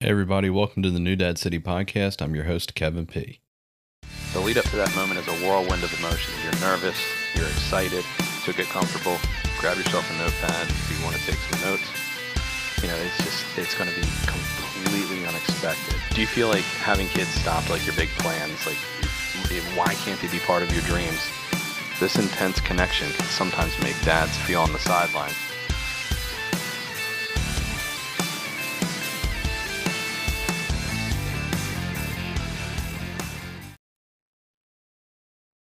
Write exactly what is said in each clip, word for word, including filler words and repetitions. Hey everybody, welcome to the New Dad City podcast. I'm your host, Kevin P. The lead up to that moment is a whirlwind of emotions. You're nervous, you're excited, so get comfortable, grab yourself a notepad if you want to take some notes. You know, it's just, it's going to be completely unexpected. Do you feel like having kids stopped like your big plans? Like, why can't they be part of your dreams? This intense connection can sometimes make dads feel on the sidelines.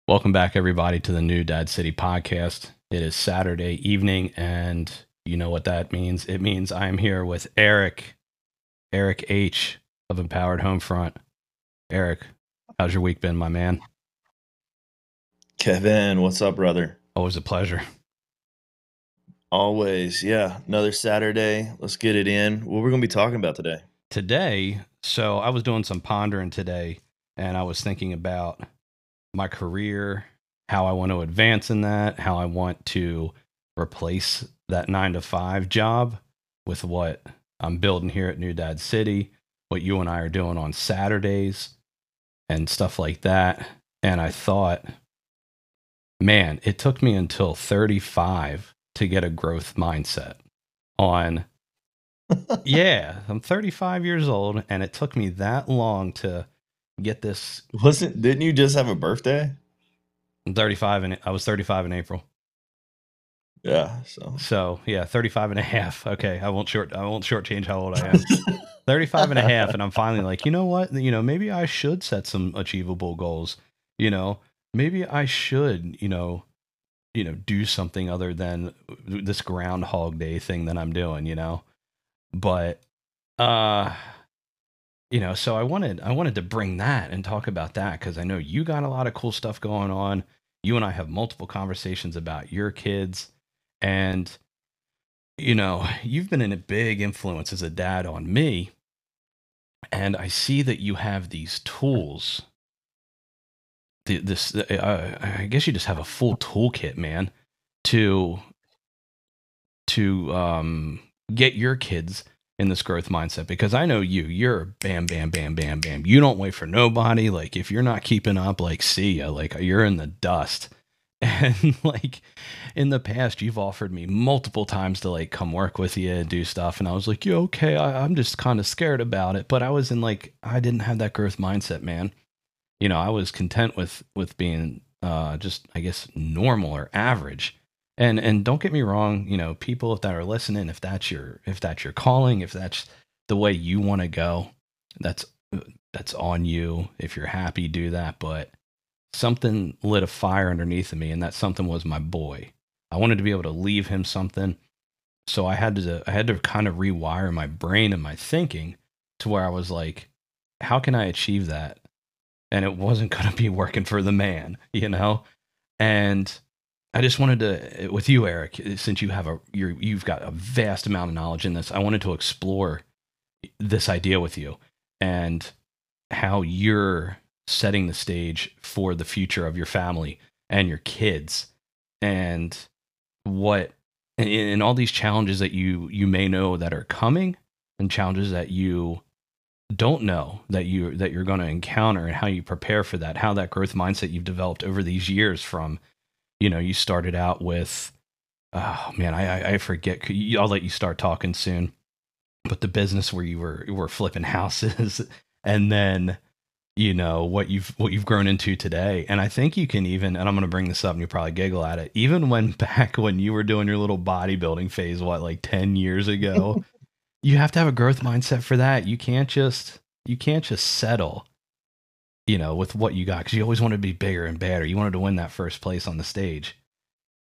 Welcome back, everybody, to the New Dad City podcast. It is Saturday evening, and you know what that means. It means I am here with Eric, Eric H. of Empowered Homefront. Eric, how's your week been, my man? Kevin, what's up, brother? Always a pleasure. Always, yeah. Another Saturday. Let's get it in. What we're going to be talking about today? Today, so I was doing some pondering today, and I was thinking about my career, how I want to advance in that, how I want to replace that nine to five job with what I'm building here at New Dad City, what you and I are doing on Saturdays and stuff like that. And I thought, man, it took me until thirty-five to get a growth mindset on. Yeah, I'm thirty-five years old and it took me that long to get this. Wasn't, didn't you just have a birthday? I'm thirty-five and I was thirty-five in April. Yeah. So, so yeah, thirty-five and a half. Okay. I won't short, I won't shortchange how old I am. thirty-five and a half. And I'm finally like, you know what, you know, maybe I should set some achievable goals, you know, maybe I should, you know, you know, do something other than this Groundhog Day thing that I'm doing, you know, but, uh, you know, so I wanted, I wanted to bring that and talk about that because I know you got a lot of cool stuff going on. You and I have multiple conversations about your kids and, you know, you've been a big influence as a dad on me. And I see that you have these tools. The, this, uh, I guess you just have a full toolkit, man, to, to um, get your kids in this growth mindset, because I know you, you're bam, bam, bam, bam, bam. You don't wait for nobody. Like if you're not keeping up, like, see ya, like you're in the dust. And like in the past, you've offered me multiple times to like, come work with you and do stuff. And I was like, you okay. I, I'm just kind of scared about it, but I was in like, I didn't have that growth mindset, man. You know, I was content with, with being, uh, just, I guess, normal or average. And, and don't get me wrong, you know, people if that are listening, if that's your, if that's your calling, if that's the way you want to go, that's, that's on you. If you're happy, do that. But something lit a fire underneath of me. And that something was my boy. I wanted to be able to leave him something. So I had to, I had to kind of rewire my brain and my thinking to where I was like, how can I achieve that? And it wasn't going to be working for the man, you know? And I just wanted to, with you, Eric, since you have a, you're, you've got a vast amount of knowledge in this, I wanted to explore this idea with you and how you're setting the stage for the future of your family and your kids and what, and, and all these challenges that you, you may know that are coming and challenges that you don't know that you, that you're going to encounter and how you prepare for that, how that growth mindset you've developed over these years from, you know, you started out with, oh man, I, I forget. I'll let you start talking soon, but the business where you were, you were flipping houses and then, you know, what you've, what you've grown into today. And I think you can even, and I'm going to bring this up and you'll probably giggle at it. Even when back when you were doing your little bodybuilding phase, what, like ten years ago, you have to have a growth mindset for that. You can't just, you can't just settle, you know, with what you got, because you always wanted to be bigger and better. You wanted to win that first place on the stage.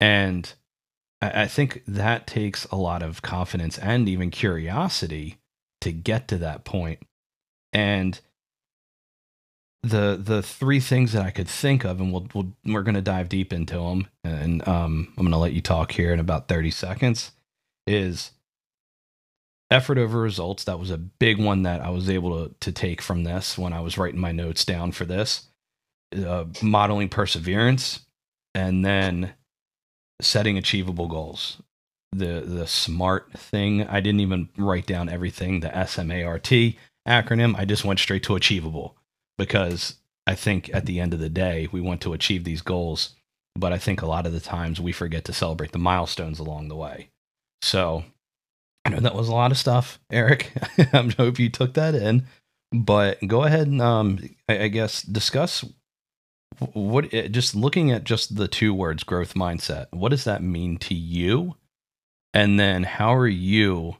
And I, I think that takes a lot of confidence and even curiosity to get to that point. And the the three things that I could think of, and we'll, we'll, we're going to dive deep into them, and um, I'm going to let you talk here in about thirty seconds, is effort over results. That was a big one that I was able to, to take from this when I was writing my notes down for this, uh, modeling perseverance, and then setting achievable goals. The, the SMART thing, I didn't even write down everything, the S M A R T, acronym. I just went straight to achievable, because I think at the end of the day, we want to achieve these goals, but I think a lot of the times we forget to celebrate the milestones along the way. So I know that was a lot of stuff, Eric. I hope you took that in, but go ahead and um, I, I guess discuss what, just looking at just the two words, growth mindset. What does that mean to you? And then how are you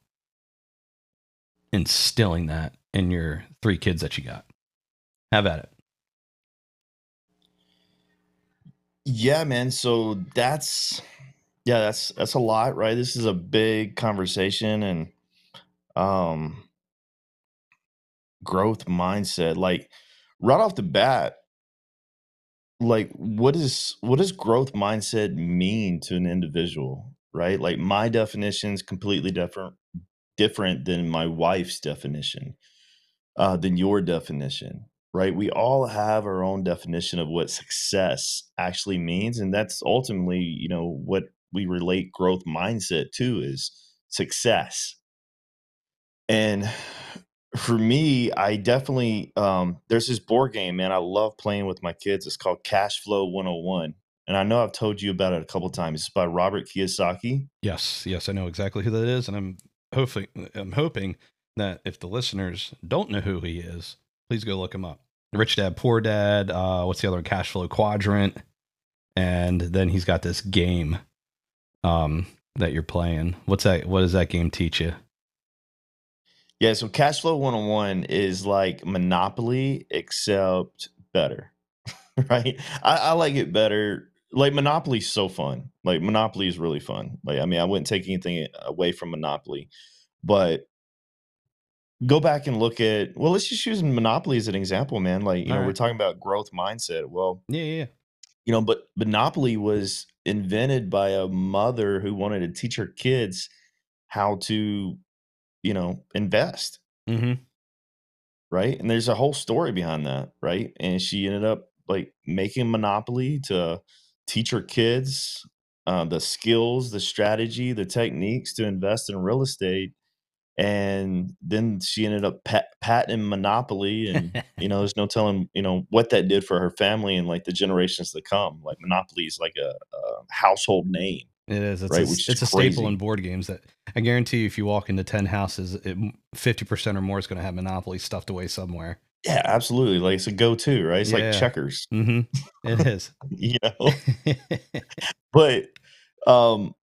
instilling that in your three kids that you got? Have at it. Yeah, man. So that's, yeah, that's, that's a lot, right? This is a big conversation, and, um, growth mindset, like right off the bat, like what is, what does growth mindset mean to an individual? Right? Like my definition is completely different, different than my wife's definition, uh, than your definition, right? We all have our own definition of what success actually means. And that's ultimately, you know, what we relate growth mindset to is success. And for me, I definitely, um, there's this board game, man, I love playing with my kids. It's called Cash Flow one oh one. And I know I've told you about it a couple of times. It's by Robert Kiyosaki. Yes, yes, I know exactly who that is, and I'm hopefully I'm hoping that if the listeners don't know who he is, please go look him up. Rich Dad Poor Dad. Uh, what's the other one? Cash Flow Quadrant, and then he's got this game um, that you're playing. What's that? What does that game teach you? Yeah, so Cash Flow one oh one is like Monopoly except better, right? I, I like it better. Like Monopoly's so fun. Like Monopoly is really fun. Like, I mean, I wouldn't take anything away from Monopoly, but go back and look at, well, let's just use Monopoly as an example, man. Like, you All know, right. we're talking about growth mindset. Well, yeah, yeah, you know, but Monopoly was invented by a mother who wanted to teach her kids how to, you know, invest. Mm-hmm. Right. And there's a whole story behind that. Right. And she ended up like making Monopoly to teach her kids uh, the skills, the strategy, the techniques to invest in real estate. And then she ended up pat- patenting Monopoly, and, you know, there's no telling, you know, what that did for her family and like the generations to come. Like Monopoly is like a, a household name. It is. It's, right? a, is it's a staple in board games that I guarantee you, if you walk into ten houses, it, fifty percent or more is going to have Monopoly stuffed away somewhere. Yeah, absolutely. Like it's a go-to, right? It's yeah. like checkers. Mm-hmm. It is, you know, but, um,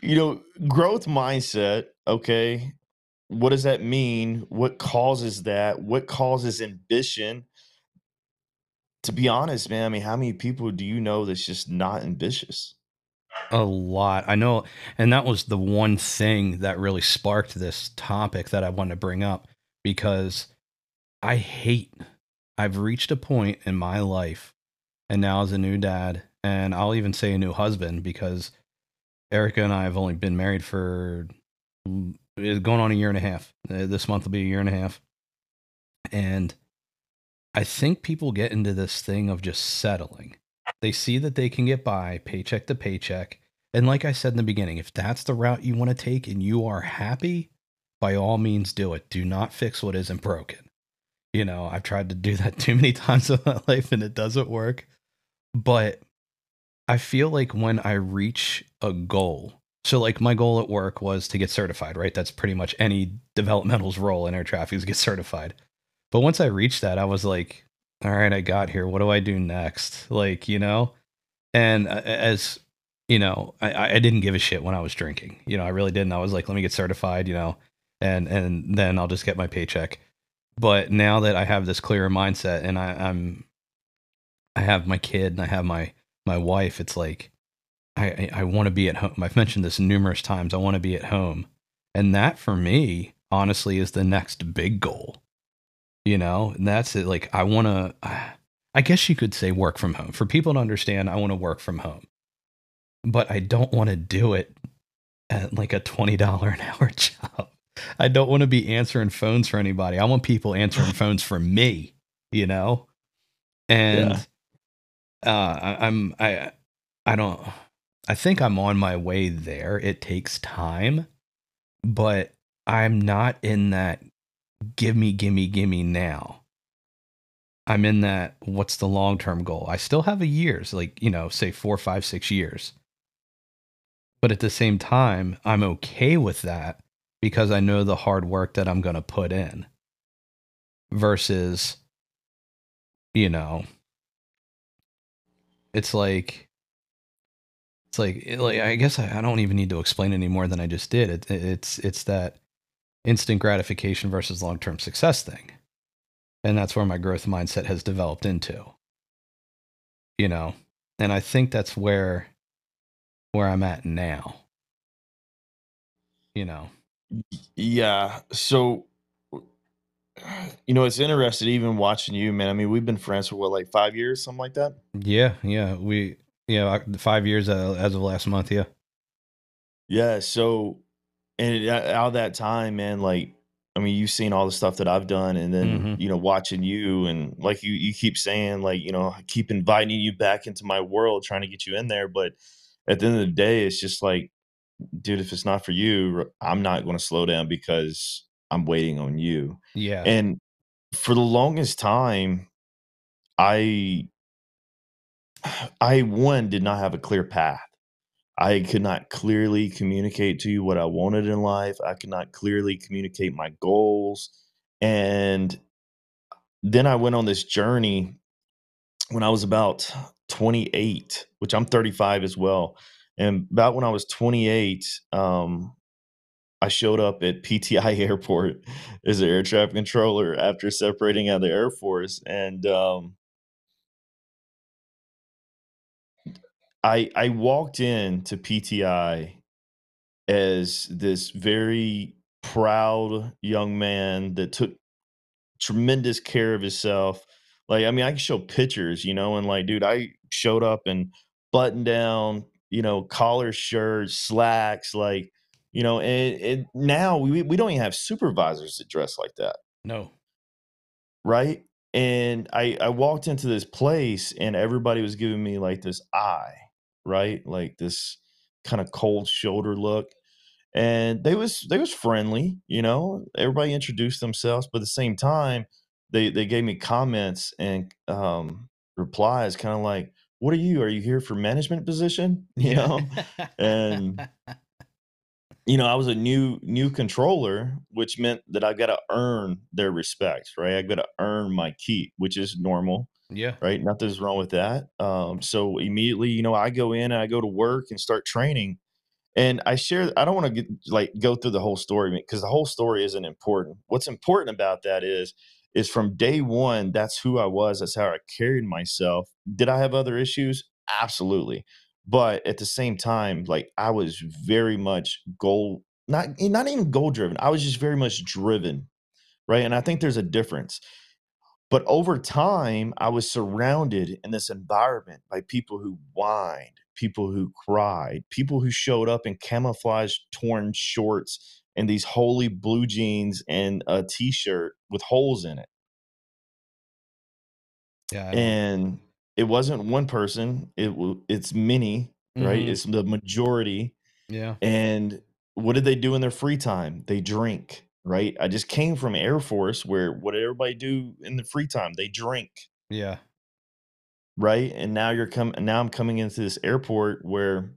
you know, growth mindset. Okay. What does that mean? What causes that? What causes ambition? To be honest, man, I mean, how many people do you know that's just not ambitious? A lot. I know. And that was the one thing that really sparked this topic that I wanted to bring up, because I hate, I've reached a point in my life, and now as a new dad, and I'll even say a new husband, because Erica and I have only been married for going on a year and a half. This month will be a year and a half. And I think people get into this thing of just settling. They see that they can get by paycheck to paycheck. And like I said in the beginning, if that's the route you want to take and you are happy, by all means do it. Do not fix what isn't broken. You know, I've tried to do that too many times in my life and it doesn't work. But I feel like when I reach a goal, so like my goal at work was to get certified, right? That's pretty much any developmental's role in air traffic is get certified. But once I reached that, I was like, all right, I got here. What do I do next? Like, you know, and as you know, I, I didn't give a shit when I was drinking, you know, I really didn't. I was like, let me get certified, you know, and, and then I'll just get my paycheck. But now that I have this clearer mindset and I, I'm, I have my kid and I have my, my wife, it's like, I, I want to be at home. I've mentioned this numerous times. I want to be at home. And that for me, honestly, is the next big goal, you know, and that's it. Like, I want to, I guess you could say work from home for people to understand. I want to work from home, but I don't want to do it at like a twenty dollars an hour job. I don't want to be answering phones for anybody. I want people answering phones for me, you know? And, yeah. uh, I, I'm, I, I don't, I think I'm on my way there. It takes time, but I'm not in that gimme, gimme, gimme now. I'm in that, what's the long-term goal? I still have a year's, like, you know, say four, five, six years. But at the same time, I'm okay with that because I know the hard work that I'm going to put in versus, you know, it's like, it's like, like I guess I, I don't even need to explain any more than I just did. It, it, it's, it's that instant gratification versus long-term success thing. And that's where my growth mindset has developed into, you know, and I think that's where, where I'm at now, you know? Yeah. So, you know, it's interesting even watching you, man. I mean, we've been friends for what, like five years, something like that. Yeah. Yeah. We, yeah, you know, five years uh, as of last month. Yeah. Yeah. So, and out of that time, man, like, I mean, you've seen all the stuff that I've done, and then, mm-hmm. you know, watching you, and like you, you keep saying, like, you know, I keep inviting you back into my world, trying to get you in there. But at the end of the day, it's just like, dude, if it's not for you, I'm not going to slow down because I'm waiting on you. Yeah. And for the longest time, I, I one did not have a clear path. I could not clearly communicate to you what I wanted in life. I could not clearly communicate my goals. And then I went on this journey when I was about twenty-eight, which I'm thirty-five as well. And about when I was twenty-eight, um, I showed up at P T I Airport as an air traffic controller after separating out of the Air Force. And, um, I, I walked in to P T I as this very proud young man that took tremendous care of himself. Like, I mean, I can show pictures, you know, and like, dude, I showed up in button down, you know, collar shirt, slacks, like, you know, and, and now we, we don't even have supervisors that dress like that. No. Right. And I, I walked into this place and everybody was giving me like this eye, right? Like this kind of cold shoulder look. And they was, they was friendly, you know, everybody introduced themselves, but at the same time, they, they gave me comments and, um, replies kind of like, what are you, are you here for management position? You know? And, you know, I was a new, new controller, which meant that I got to earn their respect, right? I got to earn my keep, which is normal. Yeah. Right. Nothing's wrong with that. Um, so immediately, you know, I go in and I go to work and start training, and I share, I don't want to like go through the whole story because the whole story isn't important. What's important about that is, is from day one, that's who I was. That's how I carried myself. Did I have other issues? Absolutely. But at the same time, like I was very much goal, not, not even goal driven. I was just very much driven. Right. And I think there's a difference, but over time I was surrounded in this environment by people who whined, people who cried, people who showed up in camouflage torn shorts and these holy blue jeans and a t-shirt with holes in it. Yeah. And it wasn't one person. It it's many, right? Mm-hmm. It's the majority. Yeah. And what did they do in their free time? They drink, right? I just came from Air Force where what did everybody do in the free time? They drink. Yeah. Right. And now you're coming, now I'm coming into this airport where,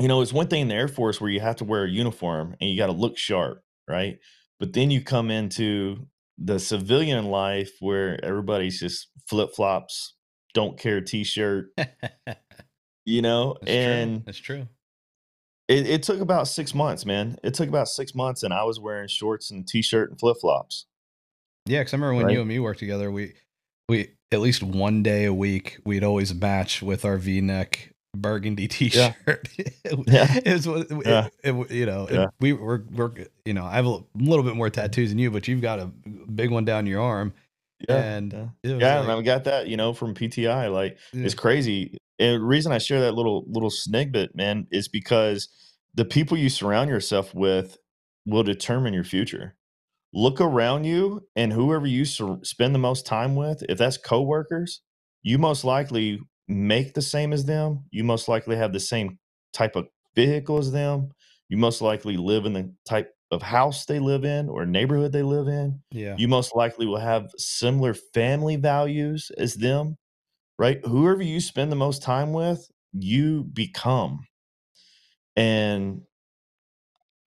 you know, it's one thing in the Air Force where you have to wear a uniform and you got to look sharp. Right. But then you come into the civilian life where everybody's just flip flops, don't care t-shirt, you know, that's and true. That's true. It, it took about six months, man. It took about six months and I was wearing shorts and t-shirt and flip flops. Yeah. Cause I remember when right? you and me worked together, we, we, at least one day a week, we'd always match with our V-neck burgundy t-shirt. Yeah. it, yeah. it was, it, yeah. it, it, you know, yeah. it, we were, we're, you know, I have a little bit more tattoos than you, but you've got a big one down your arm. Yeah. And yeah, yeah like, and I've got that, you know, from P T I, like yeah. it's crazy. And the reason I share that little, little snippet, man, is because the people you surround yourself with will determine your future. Look around you and whoever you sur- spend the most time with, if that's coworkers, you most likely make the same as them. You most likely have the same type of vehicle as them. You most likely live in the type of house they live in or neighborhood they live in. Yeah. You most likely will have similar family values as them, right? Whoever you spend the most time with, you become. And,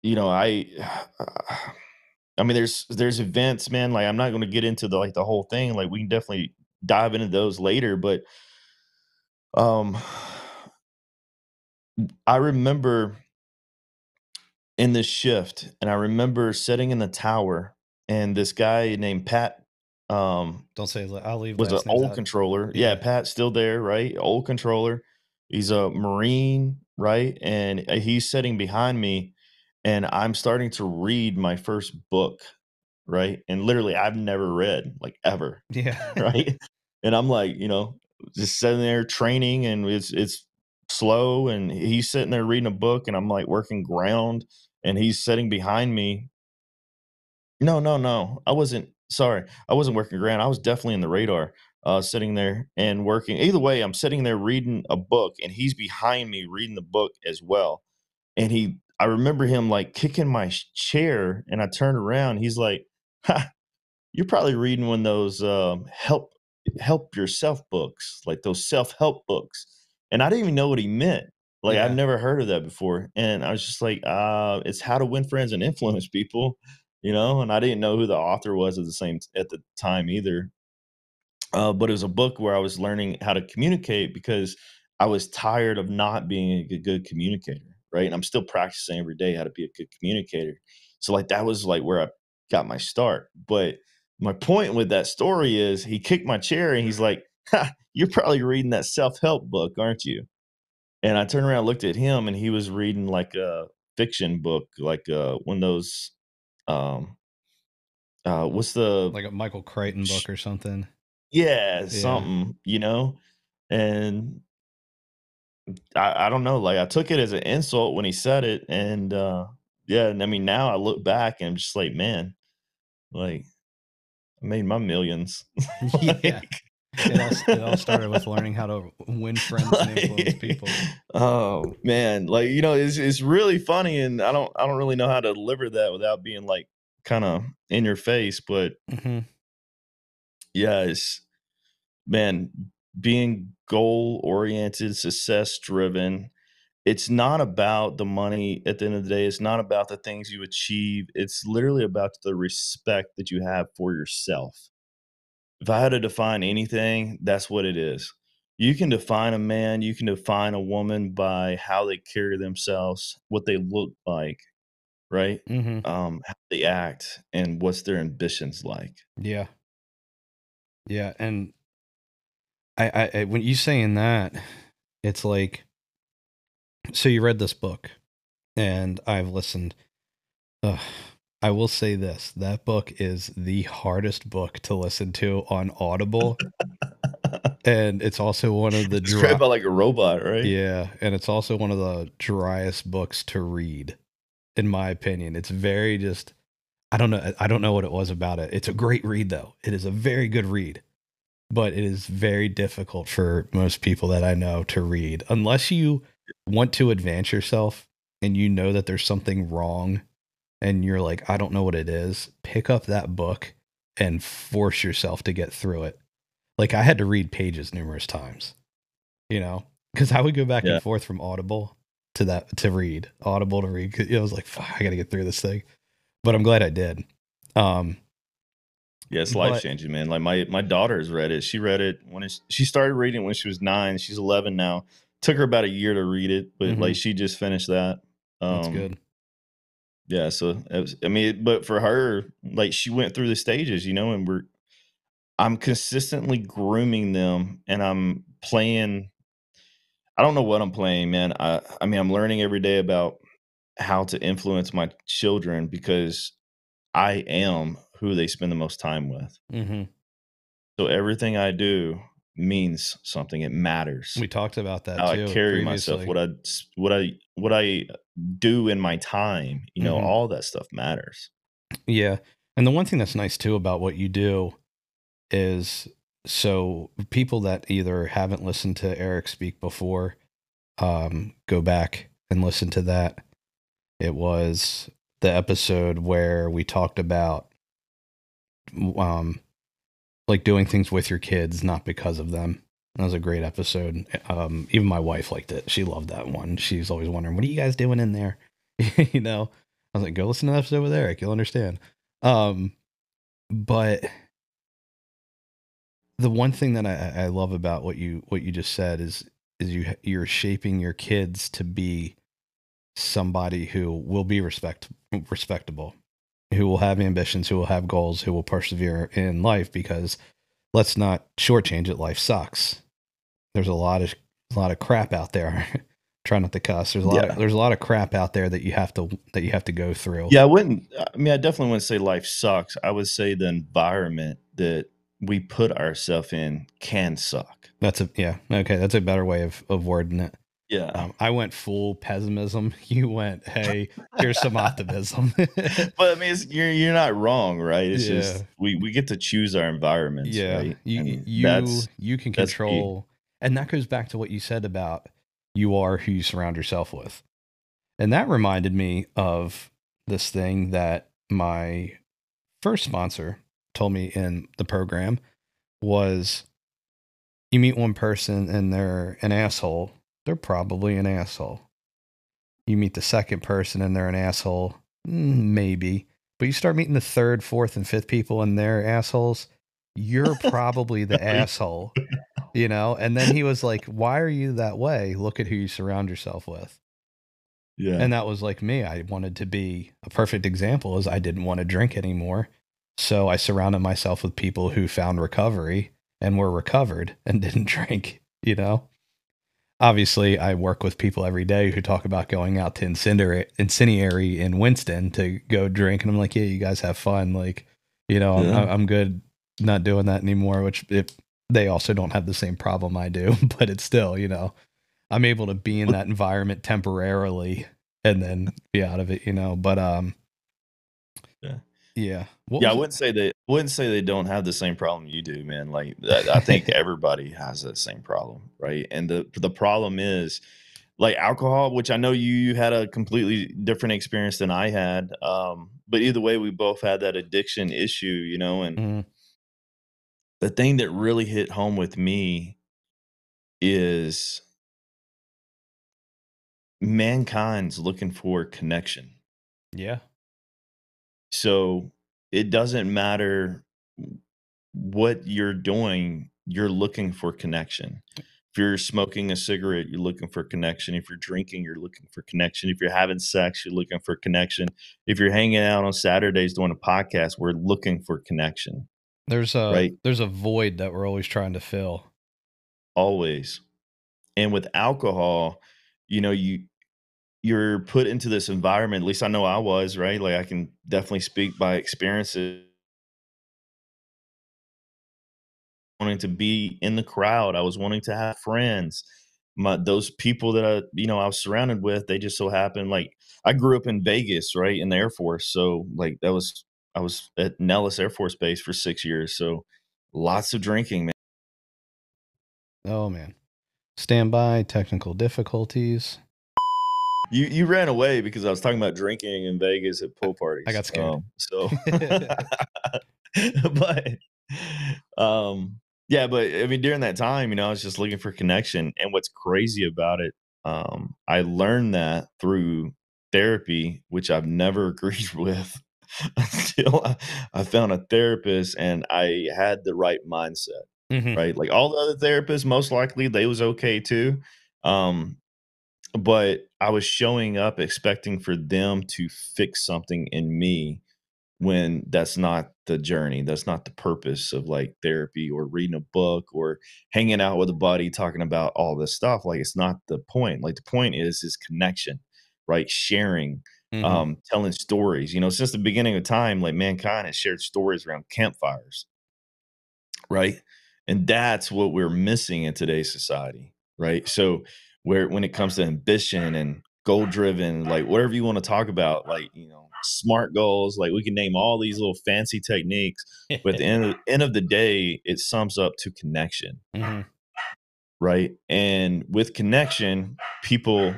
you know, I, I mean, there's, there's events, man, like I'm not going to get into the, like the whole thing. Like we can definitely dive into those later, but, um, I remember in this shift, and I remember sitting in the tower, and this guy named Pat, um, don't say I'll leave. Was an old controller. Yeah. yeah. Pat's still there, right? Old controller. He's a Marine, right? And he's sitting behind me, and I'm starting to read my first book, right? And literally I've never read, like, ever. Yeah. Right. And I'm like, you know, just sitting there training, and it's, it's slow, and he's sitting there reading a book, and I'm like working ground, and he's sitting behind me. No, no, no. I wasn't, sorry. I wasn't working ground. I was definitely in the radar, uh, sitting there and working. Either way, I'm sitting there reading a book, and he's behind me reading the book as well. And he, I remember him like kicking my chair, and I turned around. He's like, ha, you're probably reading one of those, um, help, help yourself books, like those self-help books. And I didn't even know what he meant. Like, yeah. I've never heard of that before. And I was just like, uh, it's How to Win Friends and Influence People, you know? And I didn't know who the author was at the same, at the time either. Uh, but it was a book where I was learning how to communicate, because I was tired of not being a good communicator. Right. And I'm still practicing every day how to be a good communicator. So like, that was like where I got my start. But my point with that story is, he kicked my chair, and he's like, ha, you're probably reading that self-help book, aren't you? And I turned around, looked at him, and he was reading like a fiction book, like uh, one of those, um, uh, what's the, like a Michael Crichton book or something. Yeah, yeah. Something, you know, and I, I don't know, like I took it as an insult when he said it. And, uh, yeah. And I mean, now I look back and I'm just like, man, like I made my millions. Like, yeah. It all, it all started with learning how to win friends and influence people. Oh man. Like, you know, it's, it's really funny. And I don't, I don't really know how to deliver that without being like kind of in your face, but mm-hmm. yeah, it's, man, being goal oriented, success driven. It's not about the money at the end of the day. It's not about the things you achieve. It's literally about the respect that you have for yourself. If I had to define anything, that's what it is. You can define a man, you can define a woman by how they carry themselves, what they look like, right? Mm-hmm. Um, how they act, and what's their ambitions like. Yeah. Yeah. And I, I, when you saying that, it's like, so you read this book, and I've listened. Ugh, I will say this, that book is the hardest book to listen to on Audible. And it's also one of the dry, about like a robot, right? Yeah. And it's also one of the driest books to read, in my opinion. It's very just, I don't know. I don't know what it was about it. It's a great read though. It is a very good read. But it is very difficult for most people that I know to read, unless you want to advance yourself and you know that there's something wrong and you're like, I don't know what it is. Pick up that book and force yourself to get through it. Like, I had to read pages numerous times, you know, because I would go back yeah. and forth from Audible to that, to read Audible to read. 'Cause I was like, fuck, I got to get through this thing, but I'm glad I did. Um, Yeah, it's life changing, man. Like my, my daughter's read it. She read it when it, she started reading when she was nine. She's eleven now. Took her about a year to read it, but mm-hmm. like she just finished that. Um, That's good. Yeah. So it was, I mean, but for her, like she went through the stages, you know, and we're, I'm consistently grooming them, and I'm playing. I don't know what I'm playing, man. I, I mean, I'm learning every day about how to influence my children, because I am who they spend the most time with. Mm-hmm. So everything I do means something. It matters. We talked about that. How too, I carry previously. myself, what I, what I, what I do in my time, you know, mm-hmm. all that stuff matters. Yeah. And the one thing that's nice too about what you do is, so people that either haven't listened to Eric speak before, um, go back and listen to that. It was the episode where we talked about um like doing things with your kids, not because of them. That was a great episode. Um, even my wife liked it. She loved that one. She's always wondering, what are you guys doing in there? You know, I was like, go listen to that episode with Eric. You'll understand. Um, but the one thing that I, I love about what you, what you just said is, is you, you're shaping your kids to be somebody who will be respect, respectable, who will have ambitions, who will have goals, who will persevere in life, because let's not shortchange it. Life sucks. There's a lot of a lot of crap out there. Try not to cuss. There's a lot. Yeah. Of, there's a lot of crap out there that you have to that you have to go through. Yeah, I wouldn't. I mean, I definitely wouldn't say life sucks. I would say the environment that we put ourselves in can suck. That's a yeah. Okay, that's a better way of of wording it. Yeah, um, I went full pessimism. You went, hey, here's some optimism. But I mean, it's, you're you're not wrong, right? It's yeah. just we we get to choose our environments. Yeah, right? you I mean, you you can control, and that goes back to what you said about you are who you surround yourself with, and that reminded me of this thing that my first sponsor told me in the program was, you meet one person and they're an asshole. They're probably an asshole. You meet the second person and they're an asshole. Maybe. But you start meeting the third, fourth, and fifth people and they're assholes. You're probably the asshole, you know? And then he was like, why are you that way? Look at who you surround yourself with. Yeah. And that was like me. I wanted to be a perfect example is I didn't want to drink anymore. So I surrounded myself with people who found recovery and were recovered and didn't drink, you know? Obviously, I work with people every day who talk about going out to incendiary in Winston to go drink. And I'm like, yeah, you guys have fun. Like, you know, yeah. I'm, I'm good not doing that anymore, which it, they also don't have the same problem I do. But it's still, you know, I'm able to be in that environment temporarily and then be out of it, you know. But um, yeah. Yeah. What yeah. I wouldn't say they wouldn't say they don't have the same problem you do, man. Like I, I think everybody has that same problem. Right. And the, the problem is like alcohol, which I know you, you had a completely different experience than I had. Um, but either way, we both had that addiction issue, you know, and mm. the thing that really hit home with me is mankind's looking for connection. Yeah. So it doesn't matter what you're doing, you're looking for connection. If you're smoking a cigarette, you're looking for connection. If you're drinking, you're looking for connection. If you're having sex, you're looking for connection. If you're hanging out on Saturdays doing a podcast, we're looking for connection. There's a, right? There's a void that we're always trying to fill. Always. And with alcohol, you know, you, you're put into this environment, at least I know I was, right? Like I can definitely speak by experiences. Wanting to be in the crowd. I was wanting to have friends. My, those people that I, you know, I was surrounded with, they just so happened, like I grew up in Vegas, right? In the Air Force. So like that was, I was at Nellis Air Force Base for six years. So lots of drinking, man. Oh man. Stand by, technical difficulties. You you ran away because I was talking about drinking in Vegas at pool parties. I got scared. Um, so, but um, yeah, but I mean, during that time, you know, I was just looking for connection. And what's crazy about it, um, I learned that through therapy, which I've never agreed with until I, I found a therapist and I had the right mindset, mm-hmm. right? Like all the other therapists, most likely they was okay too. Um, But I was showing up expecting for them to fix something in me when that's not the journey. That's not the purpose of like therapy or reading a book or hanging out with a buddy talking about all this stuff. Like it's not the point. Like the point is, is connection, right? Sharing, mm-hmm. um, telling stories, you know, since the beginning of time, like mankind has shared stories around campfires, right? And that's what we're missing in today's society, right? So where when it comes to ambition and goal driven, like whatever you want to talk about, like, you know, smart goals, like we can name all these little fancy techniques, but at the end of, end of the day, it sums up to connection. Mm-hmm. Right. And with connection, people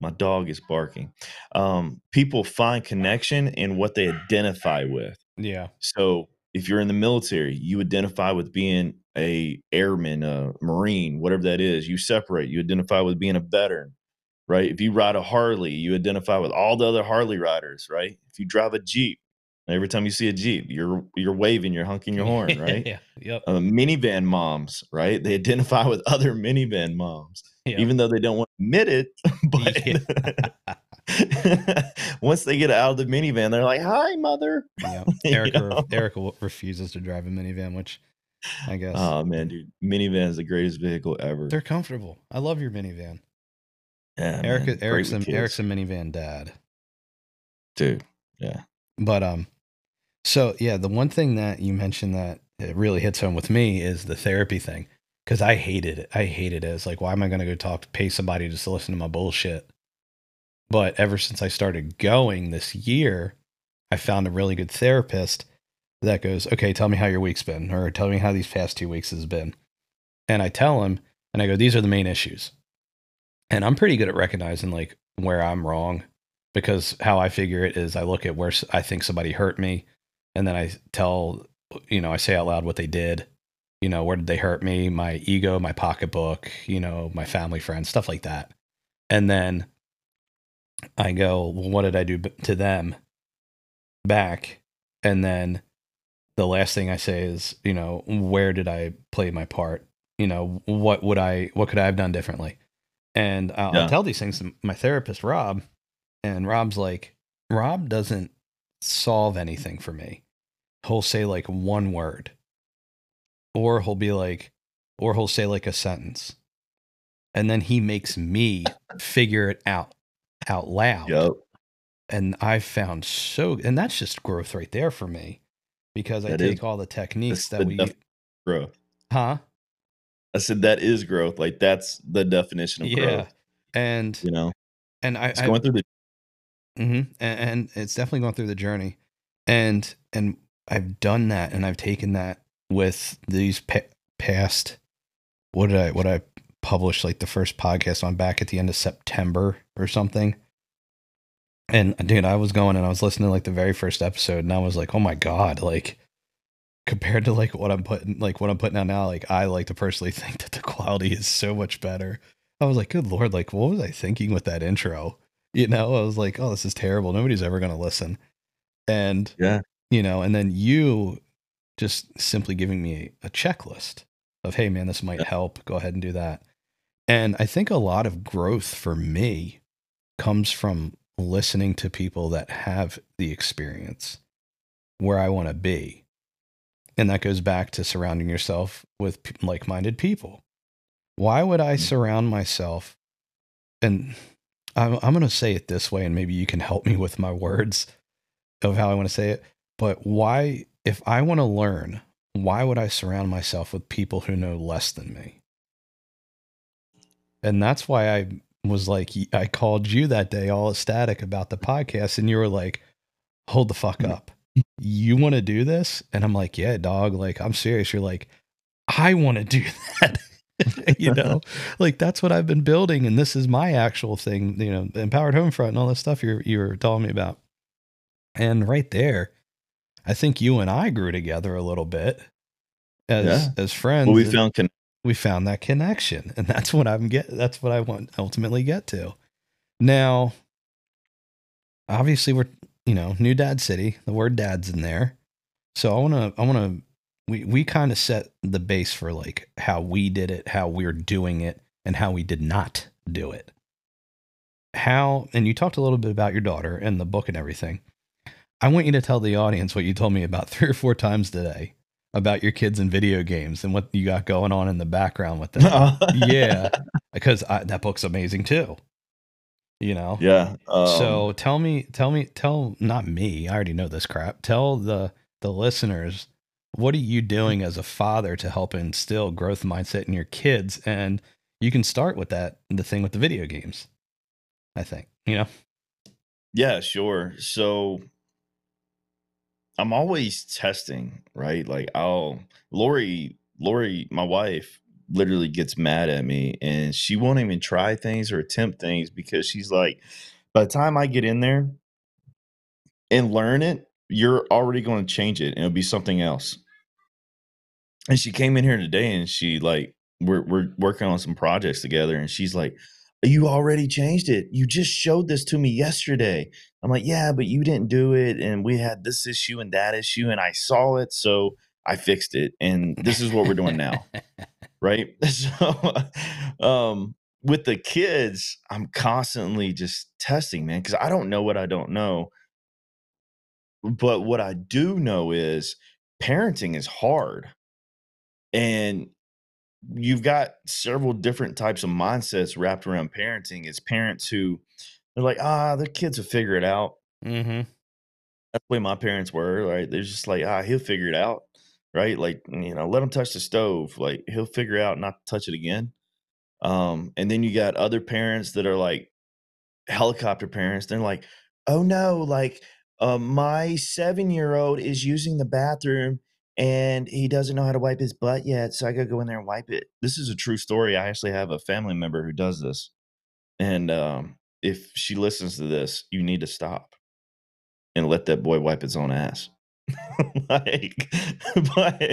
My dog is barking. Um, people find connection in what they identify with. Yeah. So if you're in the military, you identify with being a airman, a Marine, whatever that is. You separate. You identify with being a veteran, right? If you ride a Harley, you identify with all the other Harley riders, right? If you drive a Jeep, every time you see a Jeep, you're you're waving, you're honking your horn, right? Yeah. Yep. Uh, minivan moms, right? They identify with other minivan moms, yep. even though they don't want to admit it. But yeah. once they get out of the minivan, they're like, "Hi, mother." Yep. Erica, re Erica refuses to drive a minivan, which I guess. Oh man, dude, minivan is the greatest vehicle ever. They're comfortable. I love your minivan. Yeah, Erica, Eric's a, Eric's a minivan dad, dude. Yeah, but um. So yeah, the one thing that you mentioned that it really hits home with me is the therapy thing. Cause I hated it. I hated it. It's like, why am I going to go talk to pay somebody just to listen to my bullshit? But ever since I started going this year, I found a really good therapist that goes, okay, tell me how your week's been, or tell me how these past two weeks has been. And I tell him and I go, these are the main issues. And I'm pretty good at recognizing like where I'm wrong, because how I figure it is I look at where I think somebody hurt me. And then I tell, you know, I say out loud what they did, you know, where did they hurt me? My ego, my pocketbook, you know, my family, friends, stuff like that. And then I go, well, what did I do to them back? And then the last thing I say is, you know, where did I play my part? You know, what would I, what could I have done differently? And I'll, yeah. I'll tell these things to my therapist, Rob, and Rob's like, Rob doesn't solve anything for me. He'll say like one word, or he'll be like, or he'll say like a sentence, and then he makes me figure it out out loud. Yep. And I've found so, and that's just growth right there for me, because that I take is, all the techniques that we growth. Huh? I said, that is growth. Like that's the definition of yeah. growth. And you know, and I, it's I going through the Mm-hmm. and, and it's definitely gone through the journey, and, and I've done that, and I've taken that with these pa past, what did I, what I published, like the first podcast on back at the end of September or something. And dude, I was going and I was listening to like the very first episode, and I was like, oh my God, like compared to like what I'm putting, like what I'm putting out now, like I like to personally think that the quality is so much better. I was like, good Lord, like what was I thinking with that intro? You know, I was like, oh, this is terrible. Nobody's ever going to listen. And, yeah. you know, and then you just simply giving me a checklist of, hey, man, this might yeah. help. Go ahead and do that. And I think a lot of growth for me comes from listening to people that have the experience where I want to be. And that goes back to surrounding yourself with like-minded people. Why would I mm-hmm. surround myself and... I'm, I'm going to say it this way, and maybe you can help me with my words of how I want to say it. But why, if I want to learn, why would I surround myself with people who know less than me? And that's why I was like, I called you that day all ecstatic about the podcast, and you were like, hold the fuck up. You want to do this? And I'm like, yeah, dog. Like, I'm serious. You're like, I want to do that. You know, like that's what I've been building. And this is my actual thing, you know, the Empowered Homefront and all that stuff you're, you were telling me about. And right there, I think you and I grew together a little bit as, yeah. as friends. Well, we found, we found that connection, and that's what I'm get. That's what I want ultimately get to. Now, obviously we're, you know, New Dad City, the word dad's in there. So I want to, I want to, We, we kind of set the base for like how we did it, how we're doing it, and how we did not do it. How, and you talked a little bit about your daughter and the book and everything. I want you to tell the audience what you told me about three or four times today about your kids and video games and what you got going on in the background with them. Oh. Yeah. Because I, that book's amazing too. You know? Yeah. Um, so tell me, tell me, tell, not me, I already know this crap. Tell the, the listeners, what are you doing as a father to help instill growth mindset in your kids? And you can start with that, the thing with the video games, I think, you know? Yeah, sure. So I'm always testing, right? Like I'll, Lori, Lori, my wife, literally gets mad at me, and she won't even try things or attempt things because she's like, by the time I get in there and learn it, you're already going to change it and it'll be something else. And she came in here today and she like, we're, we're working on some projects together, and she's like, you already changed it. You just showed this to me yesterday. I'm like, yeah, but you didn't do it. And we had this issue and that issue, and I saw it, so I fixed it. And this is what we're doing now. Right. So, um, with the kids, I'm constantly just testing, man, because I don't know what I don't know. But what I do know is parenting is hard. And you've got several different types of mindsets wrapped around parenting. It's parents who they're like, ah, their kids will figure it out. Mm-hmm. That's the way my parents were, right? They're just like, ah, he'll figure it out, right? Like, you know, let him touch the stove. Like, he'll figure out not to touch it again. Um, and then you got other parents that are like helicopter parents. They're like, oh no, like uh, my seven-year-old is using the bathroom and he doesn't know how to wipe his butt yet, so I gotta go in there and wipe it. This is a true story. I actually have a family member who does this. And um, if she listens to this, you need to stop and let that boy wipe his own ass. Like, but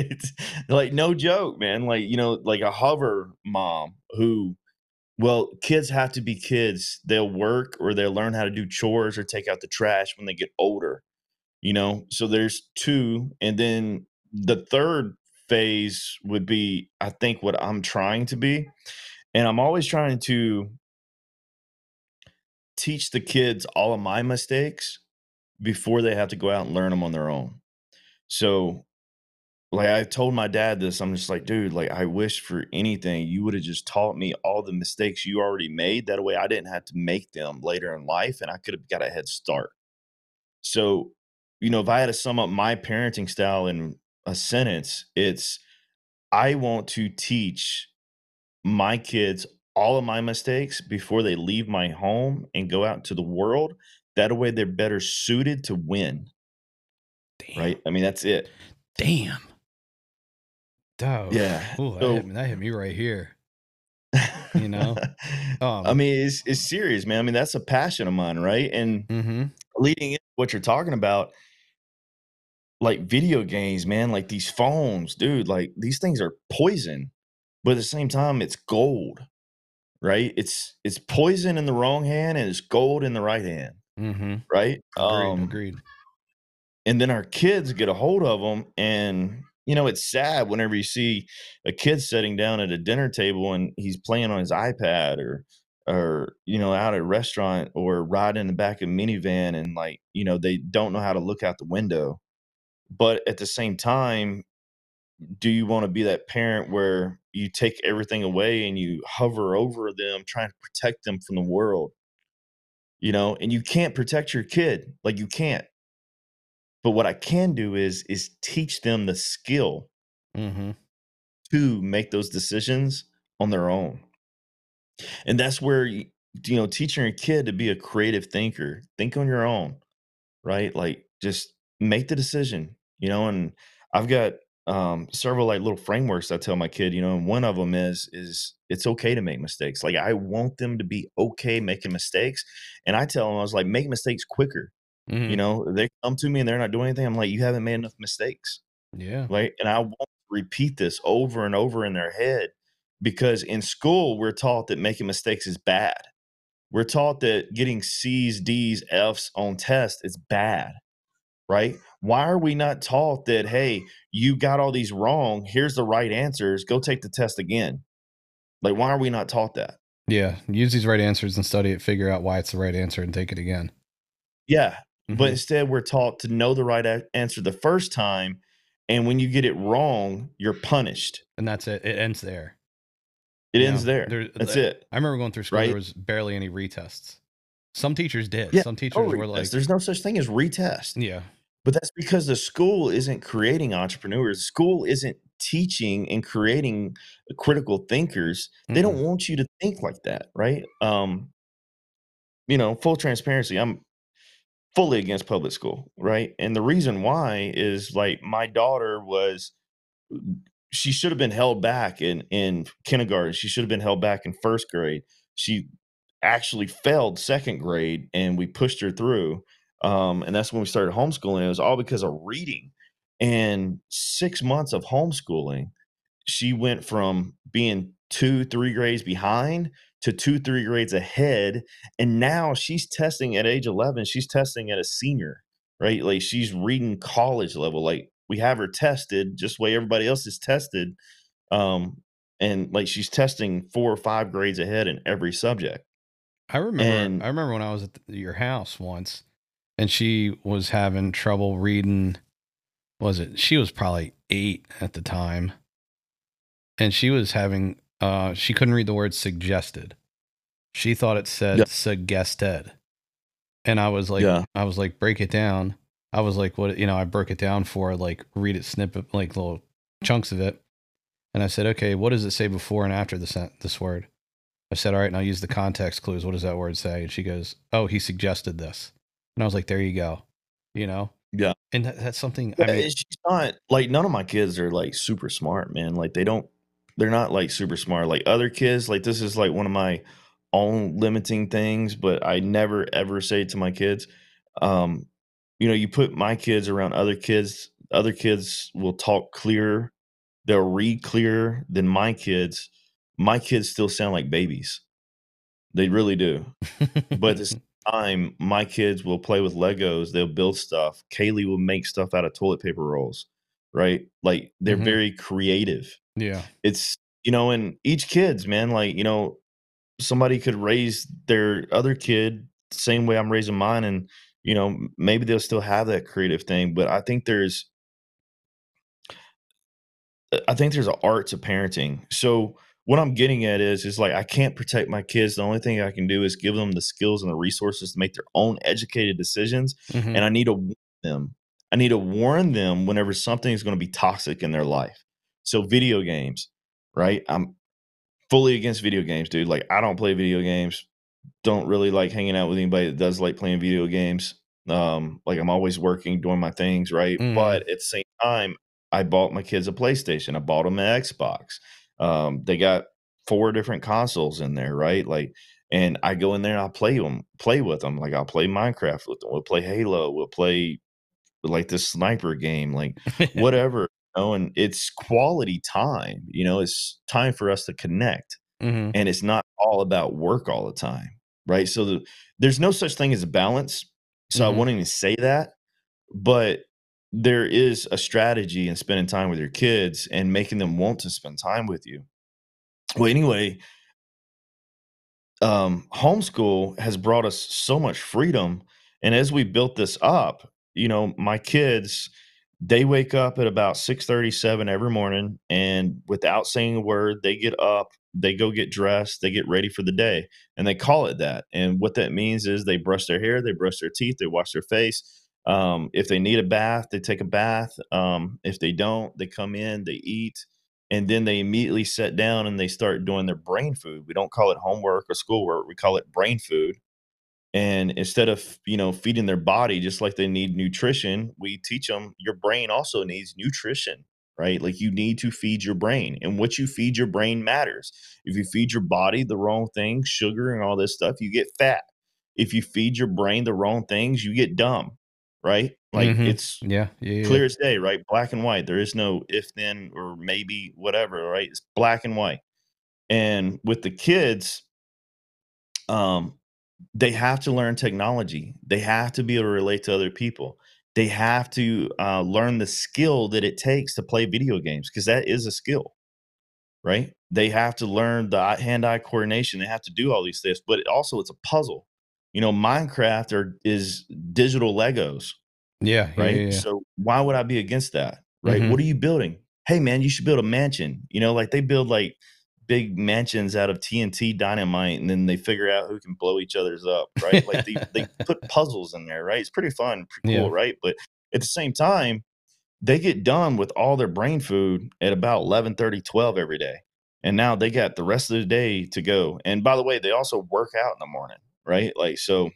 like, no joke, man. Like, you know, like a hover mom who, well, kids have to be kids. They'll work or they'll learn how to do chores or take out the trash when they get older, you know? So there's two. And then the third phase would be, I think, what I'm trying to be. And I'm always trying to teach the kids all of my mistakes before they have to go out and learn them on their own. So like, I told my dad this, I'm just like, dude, like, I wish for anything you would have just taught me all the mistakes you already made. That way I didn't have to make them later in life and I could have got a head start. So, you know, if I had to sum up my parenting style in a sentence, it's, I want to teach my kids all of my mistakes before they leave my home and go out to the world. That way they're better suited to win. Damn. Right? I mean, that's it. Damn. Dog. Yeah. Ooh, so, that, hit me, that hit me right here. You know? Um, I mean, it's, it's serious, man. I mean, that's a passion of mine, right? And mm-hmm. leading into what you're talking about, like video games, man, like these phones, dude, like these things are poison. But at the same time, it's gold, right? It's, it's poison in the wrong hand and it's gold in the right hand. Mm-hmm. Right. Agreed, um, agreed. And then our kids get a hold of them. And, you know, it's sad whenever you see a kid sitting down at a dinner table and he's playing on his iPad or, or, you know, out at a restaurant or riding in the back of a minivan. And like, you know, they don't know how to look out the window. But at the same time, do you want to be that parent where you take everything away and you hover over them, trying to protect them from the world? You know, and you can't protect your kid. Like, you can't. But what I can do is, is teach them the skill mm-hmm. to make those decisions on their own. And that's where, you know, teaching your kid to be a creative thinker, think on your own, right? Like, just make the decision, you know, and I've got um, several like little frameworks I tell my kid, you know, and one of them is, is it's okay to make mistakes. Like, I want them to be okay making mistakes. And I tell them, I was like, make mistakes quicker. Mm-hmm. You know, they come to me and they're not doing anything. I'm like, you haven't made enough mistakes. Yeah. Like, and I won't repeat this over and over in their head, because in school, we're taught that making mistakes is bad. We're taught that getting C's, D's, F's on tests is bad, right? Why are we not taught that, hey, you got all these wrong, here's the right answers, go take the test again? Like, why are we not taught that? Yeah. Use these right answers and study it, figure out why it's the right answer and take it again. Yeah. Mm-hmm. But instead, we're taught to know the right answer the first time. And when you get it wrong, you're punished. And that's it. It ends there. It you ends know, there. there. That's I, it. I remember going through school, right? There was barely any retests. Some teachers did. Yeah, some teachers no were retest. Like, there's no such thing as retest. Yeah. But that's because the school isn't creating entrepreneurs. School isn't teaching and creating critical thinkers. Mm-hmm. They don't want you to think like that, right? Um, you know, full transparency, I'm fully against public school, right? And the reason why is, like, my daughter was she should have been held back in, in kindergarten. She should have been held back in first grade. She actually failed second grade and we pushed her through. Um, and that's when we started homeschooling. It was all because of reading. And six months of homeschooling, she went from being two, three grades behind to two, three grades ahead. And now she's testing at age eleven. She's testing at a senior, right? Like she's reading college level. Like we have her tested just the way everybody else is tested. Um, and like she's testing four or five grades ahead in every subject. I remember, and, I remember when I was at the, your house once and she was having trouble reading. Was it? She was probably eight at the time. And she was having, uh, she couldn't read the word suggested. She thought it said yeah. suggested. And I was like, yeah. I was like, break it down. I was like, what, you know, I broke it down for like, read it snippet, like little chunks of it. And I said, okay, what does it say before and after this, this word? I said, all right, and I'll use the context clues. What does that word say? And she goes, oh, he suggested this. And I was like, there you go. You know? Yeah. And that, that's something, I mean, she's not like, none of my kids are like super smart, man. Like they don't, they're not like super smart like other kids. Like this is like one of my own limiting things, but I never ever say to my kids, um, you know, you put my kids around other kids, other kids will talk clearer. They'll read clearer than my kids. My kids still sound like babies. They really do. But at the same time, my kids will play with Legos. They'll build stuff. Kaylee will make stuff out of toilet paper rolls, right? Like they're mm-hmm. very creative. Yeah. It's, you know, and each kid's, man, like, you know, somebody could raise their other kid the same way I'm raising mine. And, you know, maybe they'll still have that creative thing, but I think there's, I think there's an art to parenting. So what I'm getting at is, is like, I can't protect my kids. The only thing I can do is give them the skills and the resources to make their own educated decisions. Mm-hmm. And I need to warn them. I need to warn them whenever something is going to be toxic in their life. So video games, right? I'm fully against video games, dude. Like I don't play video games. Don't really like hanging out with anybody that does like playing video games. Um, like I'm always working, doing my things, right? Mm. But at the same time, I bought my kids a PlayStation. I bought them an Xbox. Um, they got four different consoles in there, right? Like, and I go in there and I play them, play with them. Like I'll play Minecraft with them. We'll play Halo. We'll play like this sniper game, like whatever. Oh, and it's quality time, you know, it's time for us to connect mm-hmm. and it's not all about work all the time. Right. So the, there's no such thing as a balance. So mm-hmm. I won't even say that, but there is a strategy in spending time with your kids and making them want to spend time with you. Well, anyway, um, homeschool has brought us so much freedom. And as we built this up, you know, my kids, they wake up at about six thirty, seven every morning, and without saying a word, they get up, they go get dressed, they get ready for the day, and they call it that. And what that means is they brush their hair, they brush their teeth, they wash their face. Um, if they need a bath, they take a bath. Um, if they don't, they come in, they eat, and then they immediately sit down and they start doing their brain food. We don't call it homework or schoolwork. We call it brain food. And instead of, you know, feeding their body, just like they need nutrition, we teach them your brain also needs nutrition, right? Like you need to feed your brain, and what you feed your brain matters. If you feed your body the wrong things, sugar and all this stuff, you get fat. If you feed your brain the wrong things, you get dumb, right? Like mm-hmm. it's yeah, yeah, clear yeah. as day, right? Black and white. There is no if, then, or maybe, whatever, right? It's black and white. And with the kids, um, they have to learn technology. They have to be able to relate to other people. They have to uh, learn the skill that it takes to play video games, because that is a skill, right? They have to learn the hand-eye coordination. They have to do all these things, but it also it's a puzzle. You know, Minecraft are, is digital Legos. Yeah. Right. Yeah, yeah. So why would I be against that? Right. Mm-hmm. What are you building? Hey, man, you should build a mansion. You know, like they build like big mansions out of T N T dynamite, and then they figure out who can blow each other's up, right? Like they, they put puzzles in there, right? It's pretty fun, pretty yeah. cool, right? But at the same time, they get done with all their brain food at about eleven thirty, twelve every day. And now they got the rest of the day to go. And by the way, they also work out in the morning, right? Like, so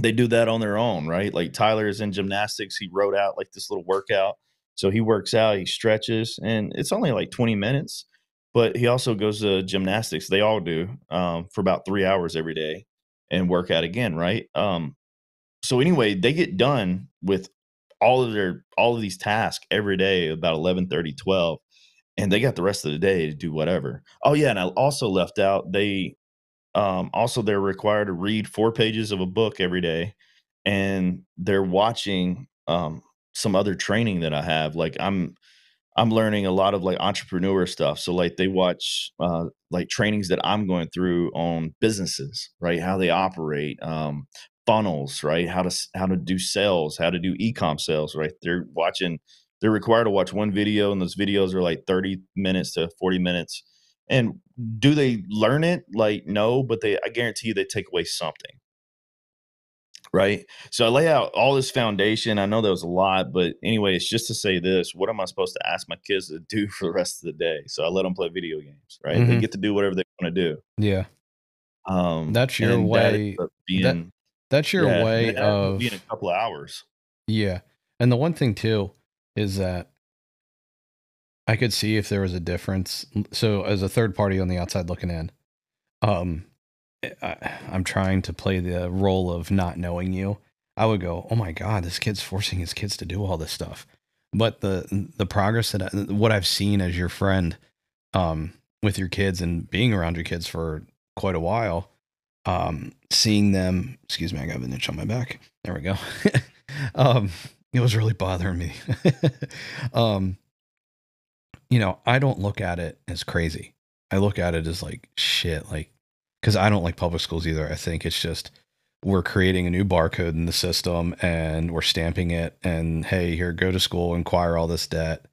they do that on their own, right? Like Tyler is in gymnastics. He wrote out like this little workout So he works out, he stretches, and it's only like twenty minutes, but he also goes to gymnastics. They all do, um, for about three hours every day and work out again. Right. Um, so anyway, they get done with all of their, all of these tasks every day about eleven thirty, twelve, and they got the rest of the day to do whatever. Oh yeah. And I also left out, they, um, also they're required to read four pages of a book every day, and they're watching, um, some other training that I have. Like I'm, I'm learning a lot of like entrepreneur stuff. So like they watch, uh, like trainings that I'm going through on businesses, right? How they operate, um, funnels, right? How to, how to do sales, how to do e-com sales, right? They're watching, they're required to watch one video, and those videos are like thirty minutes to forty minutes. And do they learn it? Like, no, but they, I guarantee you they take away something. Right. So I lay out all this foundation. I know there was a lot, but anyway, it's just to say this: what am I supposed to ask my kids to do for the rest of the day? So I let them play video games, right? Mm-hmm. They get to do whatever they want to do. Yeah. Um, that's your way. That being, that, that's your yeah, way of being a couple of hours. Yeah. And the one thing too, is that I could see if there was a difference. So as a third party on the outside looking in, um, I, I'm trying to play the role of not knowing you. I would go, oh my God, this kid's forcing his kids to do all this stuff. But the, the progress that I, what I've seen as your friend, um, with your kids and being around your kids for quite a while, um, seeing them, excuse me, I got an itch on my back. There we go. um, it was really bothering me. um, you know, I don't look at it as crazy. I look at it as like, shit, like, because I don't like public schools either. I think it's just we're creating a new barcode in the system and we're stamping it. And hey, here, go to school, acquire all this debt,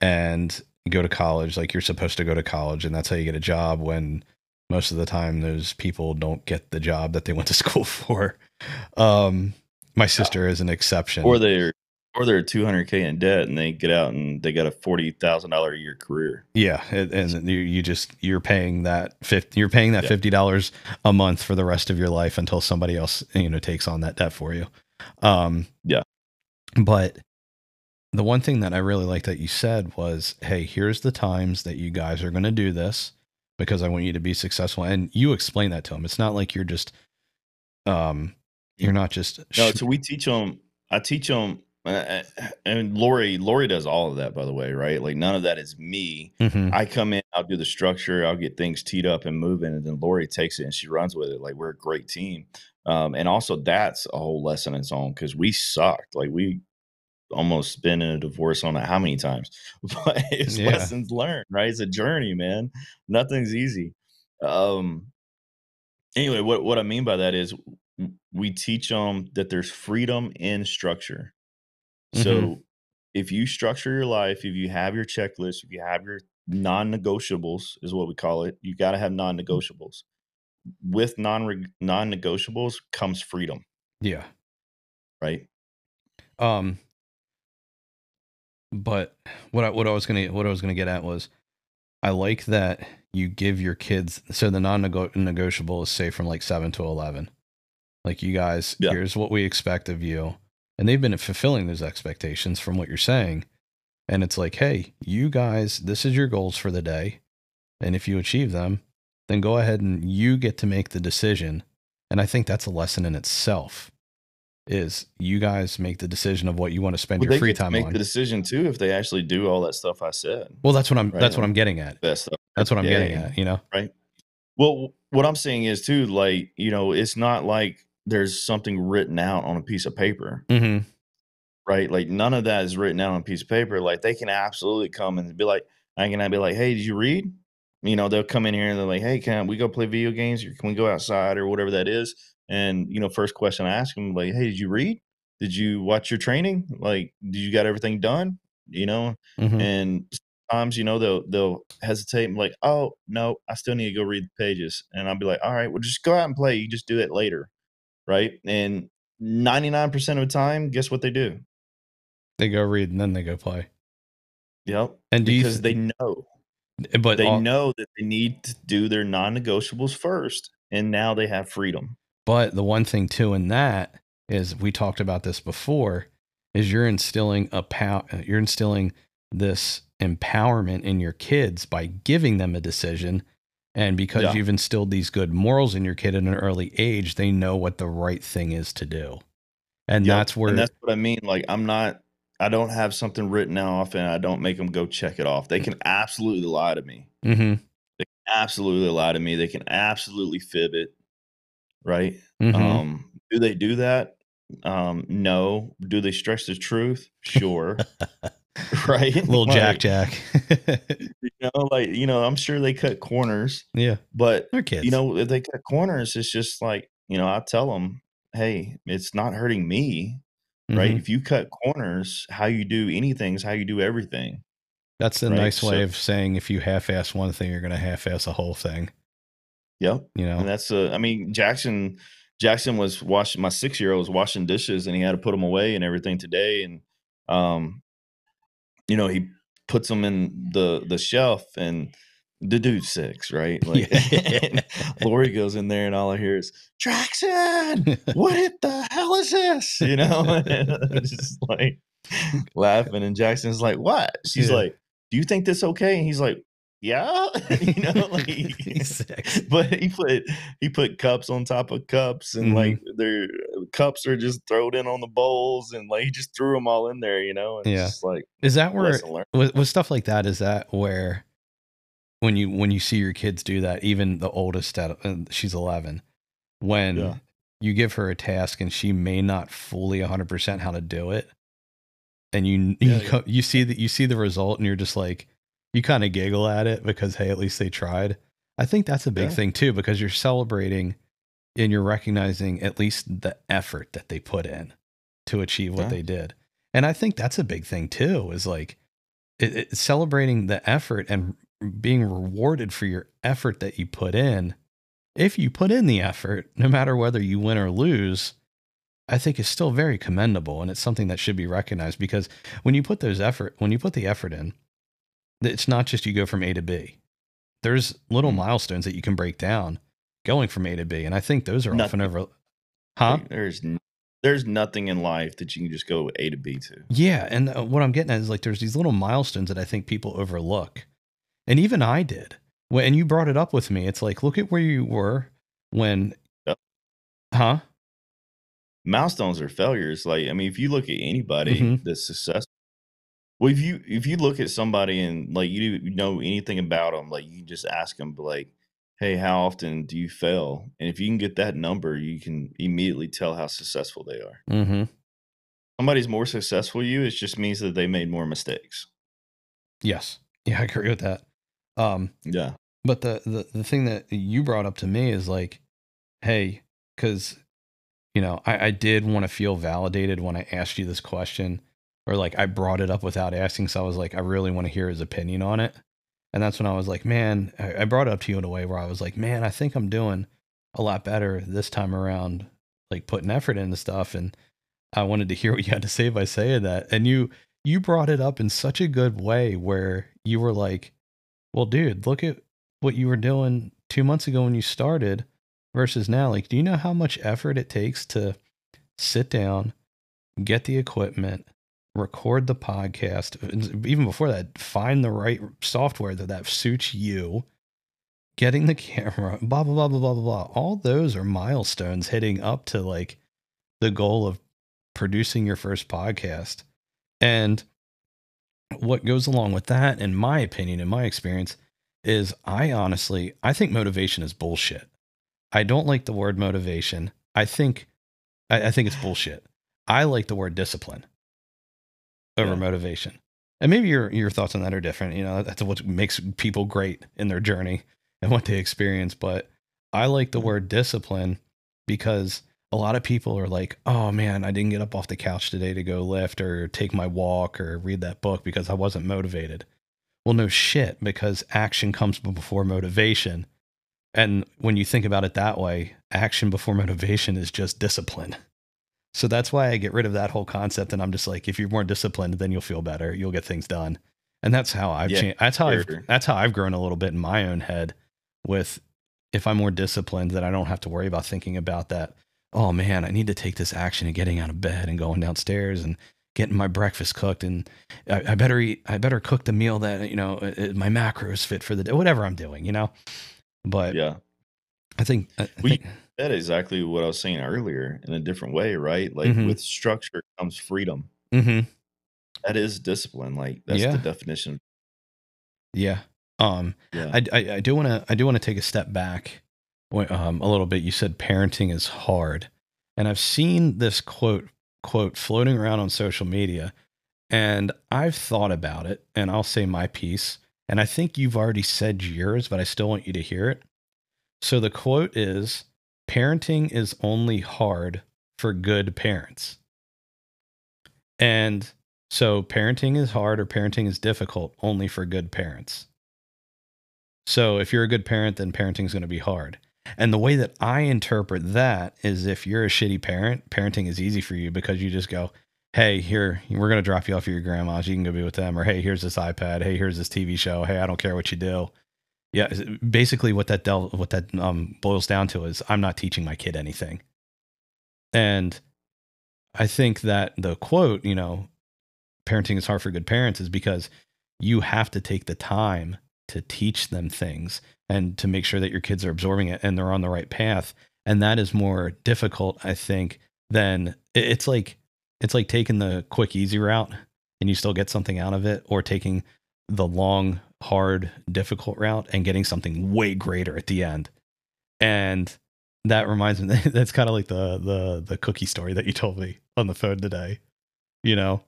and go to college. Like, you're supposed to go to college, and that's how you get a job, when most of the time those people don't get the job that they went to school for. Um, my sister is an exception. Or they're or they're two hundred K in debt, and they get out and they got a forty thousand dollars a year career. Yeah. And you, you just, you're paying that fifty, you're paying that yeah. fifty dollars a month for the rest of your life until somebody else, you know, takes on that debt for you. Um, yeah. But the one thing that I really liked that you said was, hey, here's the times that you guys are going to do this, because I want you to be successful. And you explain that to them. It's not like you're just, um, you're not just, no, so we teach them, I teach them, Uh, and Lori, Lori does all of that, by the way, right? Like none of that is me. Mm-hmm. I come in, I'll do the structure, I'll get things teed up and moving, and then Lori takes it and she runs with it. Like we're a great team. Um, and also that's a whole lesson in its own, because we sucked. Like we almost been in a divorce on that how many times, but it's yeah. lessons learned, right? It's a journey, man. Nothing's easy. Um, anyway, what, what I mean by that is we teach them that there's freedom in structure. So mm-hmm. if you structure your life, if you have your checklist, if you have your non-negotiables is what we call it. You got to have non-negotiables. With non non-negotiables comes freedom. Yeah. Right. Um, but what I, what I was going to, what I was going to get at was, I like that you give your kids. So the non-negotiable is, say, from like seven to eleven, like, you guys, yeah. here's what we expect of you. And they've been fulfilling those expectations from what you're saying. And it's like, hey, you guys, this is your goals for the day. And if you achieve them, then go ahead and you get to make the decision. And I think that's a lesson in itself, is you guys make the decision of what you want to spend well, your free time on. They make the decision too, if they actually do all that stuff I said. Well, that's what I'm, right? that's what I'm getting at. That's what I'm yeah, getting yeah. at, you know? Right. Well, what I'm saying is too, like, you know, it's not like there's something written out on a piece of paper, mm-hmm. right? Like none of that is written out on a piece of paper. Like they can absolutely come and be like, I can I be like, hey, did you read? You know, they'll come in here and they're like, hey, can we go play video games, or can we go outside, or whatever that is? And, you know, first question I ask them, like, hey, did you read? Did you watch your training? Like, did you got everything done? You know, mm-hmm. and sometimes, you know, they'll, they'll hesitate and be like, oh no, I still need to go read the pages. And I'll be like, all right, well, just go out and play. You just do that later. Right. And ninety-nine percent of the time, guess what they do? They go read and then they go play. Yep. And do because th- they know, but they all- know that they need to do their non-negotiables first. And now they have freedom. But the one thing too, in that is, we talked about this before, is you're instilling a pow- you're instilling this empowerment in your kids by giving them a decision. And because yeah. you've instilled these good morals in your kid at an early age, they know what the right thing is to do. And yep. that's where, and that's what I mean. Like, I'm not, I don't have something written off and I don't make them go check it off. They can absolutely lie to me. Mm-hmm. They can absolutely lie to me. They can absolutely fib it. Right. Mm-hmm. Um, do they do that? Um, no. Do they stretch the truth? Sure. Right. Little like, Jack Jack. You know, like, you know, I'm sure they cut corners. Yeah. But they're kids. You know, if they cut corners, it's just like, you know, I tell them, hey, it's not hurting me. Mm-hmm. Right. If you cut corners, how you do anything is how you do everything. That's the right? nice way so, of saying if you half ass one thing, you're going to half ass a whole thing. Yep. You know, and that's a, I mean, Jackson, Jackson was washing, my six-year-old was washing dishes and he had to put them away and everything today. And, um, you know, he puts them in the, the shelf and the dude's six, right? Like Lori goes in there and all I hear is Jackson, what the hell is this? You know, and just like laughing. And Jackson's like, what? She's yeah. like, do you think this okay? And he's like, yeah, you know, like, but he put he put cups on top of cups, and mm-hmm. like their cups are just thrown in on the bowls, and like he just threw them all in there, you know. And yeah, just like, is that where with, with stuff like that? Is that where when you when you see your kids do that, even the oldest, at, she's eleven, when yeah. you give her a task and she may not fully a hundred percent how to do it, and you yeah, you, yeah. you see that you see the result, and you're just like. You kind of giggle at it because, hey, at least they tried. I think that's a big yeah. thing too, because you're celebrating and you're recognizing at least the effort that they put in to achieve what yeah. they did. And I think that's a big thing too, is like it, it, celebrating the effort and being rewarded for your effort that you put in. If you put in the effort, no matter whether you win or lose, I think is still very commendable. And it's something that should be recognized, because when you put those effort, when you put the effort in, it's not just you go from A to B. There's little milestones that you can break down going from A to B. And I think those are nothing. often over. Huh? There's, there's nothing in life that you can just go A to B to. Yeah. And what I'm getting at is like, there's these little milestones that I think people overlook. And even I did. When you brought it up with me, it's like, look at where you were when, yep. huh? Milestones are failures. Like, I mean, if you look at anybody mm-hmm. that's successful, well, if you if you look at somebody and like you didn't know anything about them, like you just ask them, like, "Hey, how often do you fail?" And if you can get that number, you can immediately tell how successful they are. Mm-hmm. Somebody's more successful than you. It just means that they made more mistakes. Yes, yeah, I agree with that. Um, yeah, but the, the the thing that you brought up to me is like, hey, because you know, I, I did want to feel validated when I asked you this question. Or like I brought it up without asking. So I was like, I really want to hear his opinion on it. And that's when I was like, man, I brought it up to you in a way where I was like, man, I think I'm doing a lot better this time around, like putting effort into stuff. And I wanted to hear what you had to say by saying that. And you, you brought it up in such a good way where you were like, well, dude, look at what you were doing two months ago when you started versus now. Like, do you know how much effort it takes to sit down, get the equipment, record the podcast, even before that, find the right software that, that suits you, getting the camera, blah, blah, blah, blah, blah, blah. All those are milestones heading up to like the goal of producing your first podcast. And what goes along with that, in my opinion, in my experience, is I honestly, I think motivation is bullshit. I don't like the word motivation. I think, I, I think it's bullshit. I like the word discipline over yeah. motivation. And maybe your, your thoughts on that are different. You know, that's what makes people great in their journey and what they experience. But I like the word discipline because a lot of people are like, oh man, I didn't get up off the couch today to go lift or take my walk or read that book because I wasn't motivated. Well, no shit, because action comes before motivation. And when you think about it that way, action before motivation is just discipline. So that's why I get rid of that whole concept. And I'm just like, if you're more disciplined, then you'll feel better. You'll get things done. And that's how I've yeah, changed. That's how I've, that's how I've grown a little bit in my own head with, if I'm more disciplined, then I don't have to worry about thinking about that. Oh man, I need to take this action and getting out of bed and going downstairs and getting my breakfast cooked, and I, I better eat, I better cook the meal that, you know, it, my macros fit for the day, whatever I'm doing, you know. But yeah, I think, I think that is exactly what I was saying earlier in a different way, right? Like mm-hmm. with structure comes freedom. Mm-hmm. That is discipline. Like that's yeah. the definition. Yeah. Um, yeah. I, I, I do want to, I do want to take a step back um, a little bit. You said parenting is hard, and I've seen this quote, quote floating around on social media, and I've thought about it, and I'll say my piece. And I think you've already said yours, but I still want you to hear it. So the quote is, parenting is only hard for good parents. And so parenting is hard, or parenting is difficult, only for good parents. So if you're a good parent, then parenting is going to be hard. And the way that I interpret that is, if you're a shitty parent, parenting is easy for you, because you just go, hey, here, we're going to drop you off at your grandma's, you can go be with them. Or, hey, here's this iPad. Hey, here's this T V show. Hey, I don't care what you do. Yeah, basically what that del- what that um, boils down to is, I'm not teaching my kid anything. And I think that the quote, you know, parenting is hard for good parents, is because you have to take the time to teach them things and to make sure that your kids are absorbing it and they're on the right path. And that is more difficult, I think, than it's like it's like taking the quick, easy route and you still get something out of it, or taking the long, hard, difficult route and getting something way greater at the end. And that reminds me, that's kind of like the the the cookie story that you told me on the phone today. You know,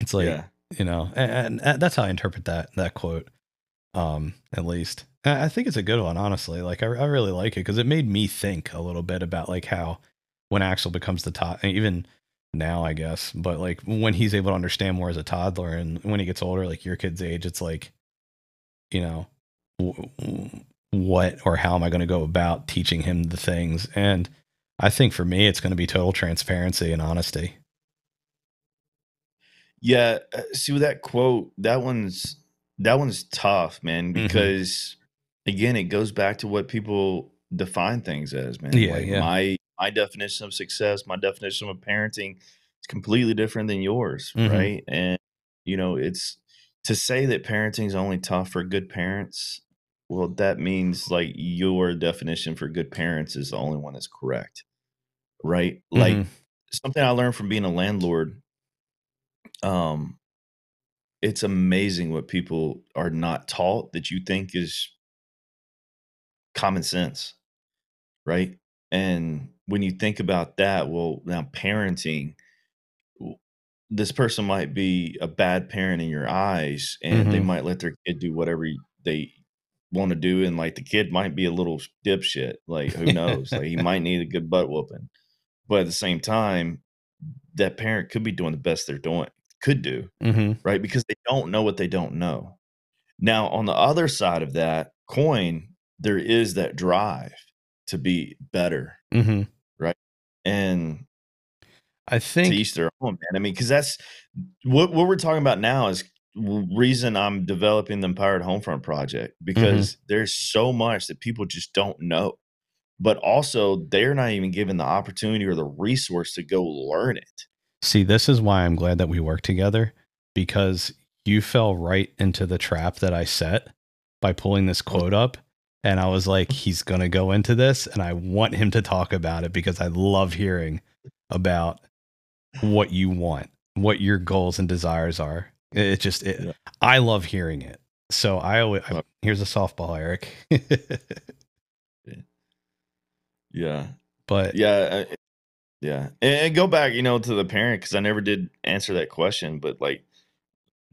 it's like, yeah. you know, and, and that's how I interpret that that quote. Um, at least I think it's a good one, honestly. Like I, I really like it, because it made me think a little bit about like how when Axel becomes the top, even now, I guess, but like when he's able to understand more as a toddler, and when he gets older, like your kid's age, it's like, you know, w- what or how am I going to go about teaching him the things? And I think for me, it's going to be total transparency and honesty. Yeah. See, with that quote, that one's, that one's tough, man, because mm-hmm. again, it goes back to what people define things as, man. Yeah, like yeah. my, my definition of success, my definition of parenting is completely different than yours. Mm-hmm. Right. And, you know, it's to say that parenting is only tough for good parents. Well, that means like your definition for good parents is the only one that's correct. Right. Like mm-hmm. something I learned from being a landlord. Um, it's amazing what people are not taught that you think is common sense. Right. And when you think about that, well, now parenting, this person might be a bad parent in your eyes, and mm-hmm. they might let their kid do whatever they want to do. And like the kid might be a little dipshit. Like who knows? Like he might need a good butt whooping. But at the same time, that parent could be doing the best they're doing, could do, mm-hmm. right? Because they don't know what they don't know. Now, on the other side of that coin, there is that drive to be better, mm-hmm. right? And I think to each their own, man. I mean, because that's what what we're talking about now is reason I'm developing the Empowered Homefront project, because mm-hmm. there's so much that people just don't know, but also they're not even given the opportunity or the resource to go learn it. See, this is why I'm glad that we work together, because you fell right into the trap that I set by pulling this quote up. And I was like, he's going to go into this, and I want him to talk about it, because I love hearing about what you want, what your goals and desires are. It just, it, yeah. I love hearing it. So I always, I, here's a softball, Eric. yeah. But yeah. I, yeah. And go back, you know, to the parent, because I never did answer that question, but like,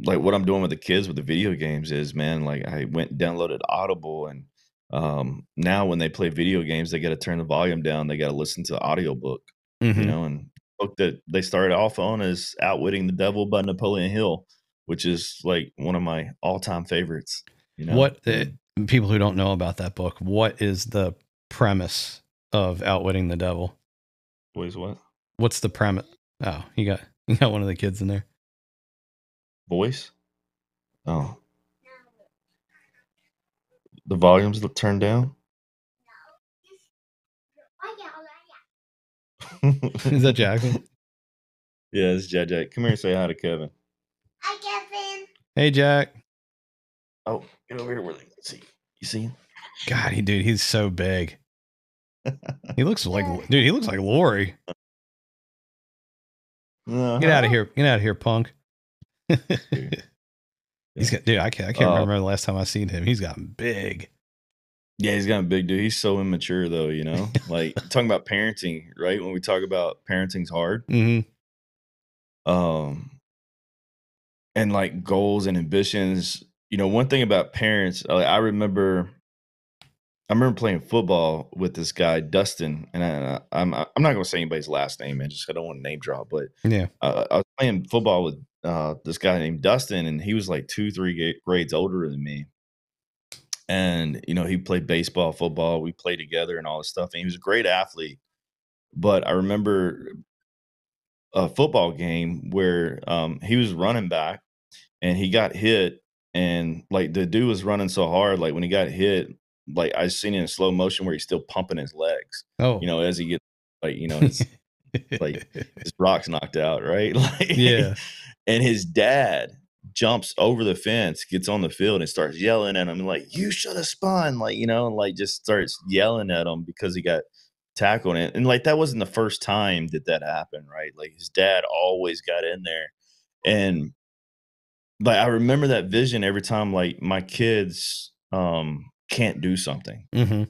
like what I'm doing with the kids with the video games is, man, like I went and downloaded Audible, and um now when they play video games, they got to turn the volume down, they got to listen to the audiobook, mm-hmm. you know. And the book that they started off on is Outwitting the Devil by Napoleon Hill, which is like one of my all-time favorites, you know. What uh, people who don't know about that book, what is the premise of Outwitting the Devil? What is what what's the premise? Oh, you got you got one of the kids in there voice. Oh, the volume's turned down. Is that Jackson? Yeah, it's Jack Jack. Come here and say hi to Kevin. Hi, Kevin. Hey, Jack. Oh, get over here where they can see. You see him? God, he, dude, he's so big. He looks like, dude, he looks like Lori. Uh-huh. Get out of here. Get out of here, punk. He's got, dude, I can't, I can't uh, remember the last time I seen him. He's gotten big. Yeah, he's gotten big, dude. He's so immature, though, you know? Like, talking about parenting, right? When we talk about parenting's hard. Mm-hmm. Um, and, like, goals and ambitions. You know, one thing about parents, like, I remember... I remember playing football with this guy, Dustin, and I, I'm I'm not going to say anybody's last name, man, just I don't want to name drop, but yeah, uh, I was playing football with uh, this guy named Dustin, and he was like two, three grades older than me. And, you know, he played baseball, football, we played together and all this stuff, and he was a great athlete. But I remember a football game where um, he was running back, and he got hit, and, like, the dude was running so hard, like, when he got hit, like I've seen it in slow motion where he's still pumping his legs. Oh, you know, as he gets like, you know, it's like his rock's knocked out. Right. Like, yeah. And his dad jumps over the fence, gets on the field and starts yelling at him. Like, you should have spun, like, you know, and like just starts yelling at him because he got tackled. And, and like, that wasn't the first time that that happened. Right. Like his dad always got in there. And like, I remember that vision every time, like my kids, um, can't do something. Mm-hmm.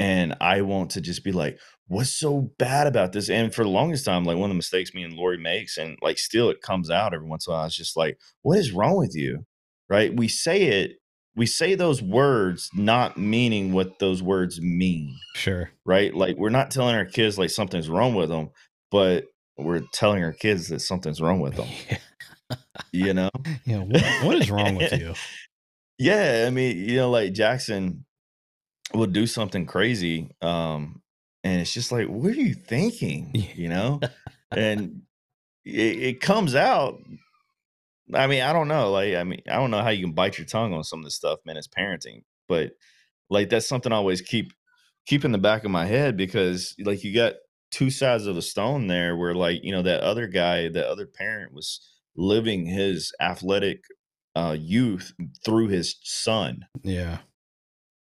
And I want to just be like, what's so bad about this? And for the longest time, like one of the mistakes me and Lori makes, and like still it comes out every once in a while, it's just like, what is wrong with you? Right? We say it, we say those words not meaning what those words mean. Sure. Right? Like we're not telling our kids like something's wrong with them, but we're telling our kids that something's wrong with them. Yeah. You know? Yeah. What, what is wrong with you? Yeah, I mean, you know, like Jackson will do something crazy, um, and it's just like, what are you thinking, you know? And it, it comes out. I mean, I don't know. Like, I mean, I don't know how you can bite your tongue on some of this stuff, man. It's parenting, but like that's something I always keep keep in the back of my head because, like, you got two sides of a stone there, where like you know that other guy, that other parent was living his athletic uh youth through his son. Yeah,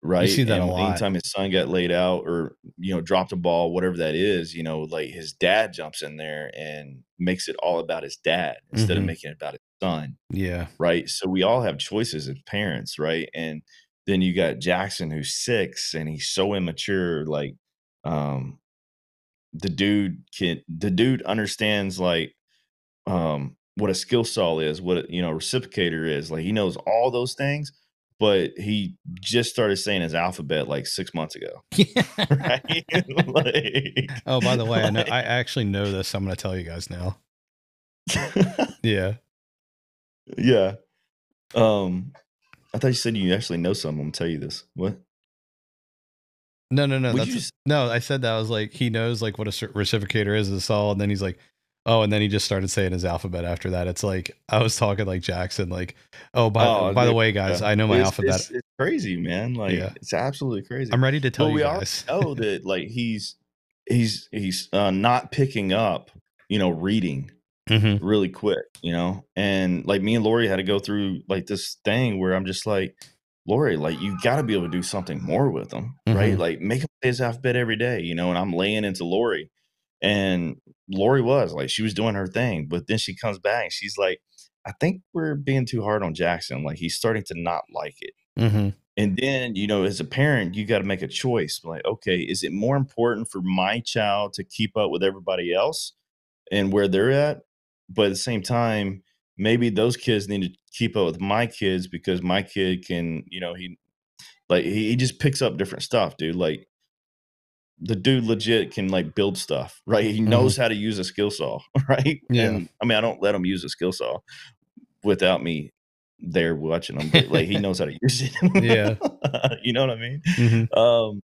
right. You see that and a lot. Anytime his son got laid out or you know dropped a ball, whatever that is, you know like his dad jumps in there and makes it all about his dad instead mm-hmm. of making it about his son. Yeah, right. So we all have choices as parents, right? And then you got Jackson who's six and he's so immature. Like um the dude can the dude understands like um what a skill saw is, what, you know, reciprocator is. Like he knows all those things, but he just started saying his alphabet like six months ago. Yeah. Right? Like, oh, by the way, like, I know, I actually know this. So I'm going to tell you guys now. Yeah. Yeah. Um, I thought you said you actually know something. I'm going to tell you this. What? No, no, no. That's a, just... No, I said that. I was like, he knows like what a reciprocator is. It's all. And then he's like, oh, and then he just started saying his alphabet after that. It's like, I was talking like Jackson, like, oh, by, oh, by dude, the way, guys, yeah. I know my it's, alphabet. It's, it's crazy, man. Like, yeah. It's absolutely crazy. I'm ready to tell but you we guys. We all know that, like, he's, he's, he's uh, not picking up, you know, reading mm-hmm. really quick, you know? And, like, me and Lori had to go through, like, this thing where I'm just like, Lori, like, you got to be able to do something more with him, mm-hmm. right? Like, make him say his alphabet every day, you know? And I'm laying into Lori. And Lori was like, she was doing her thing, but then she comes back and she's like, I think we're being too hard on Jackson. Like he's starting to not like it. Mm-hmm. And then, you know, as a parent, you got to make a choice. Like, okay, is it more important for my child to keep up with everybody else and where they're at? But at the same time, maybe those kids need to keep up with my kids because my kid can, you know, he like, he, he just picks up different stuff, dude. Like, the dude legit can like build stuff, right? He knows mm-hmm. how to use a skill saw, right? Yeah. And, I mean, I don't let him use a skill saw without me there watching him, but like he knows how to use it. Yeah. You know what I mean? Mm-hmm. Um,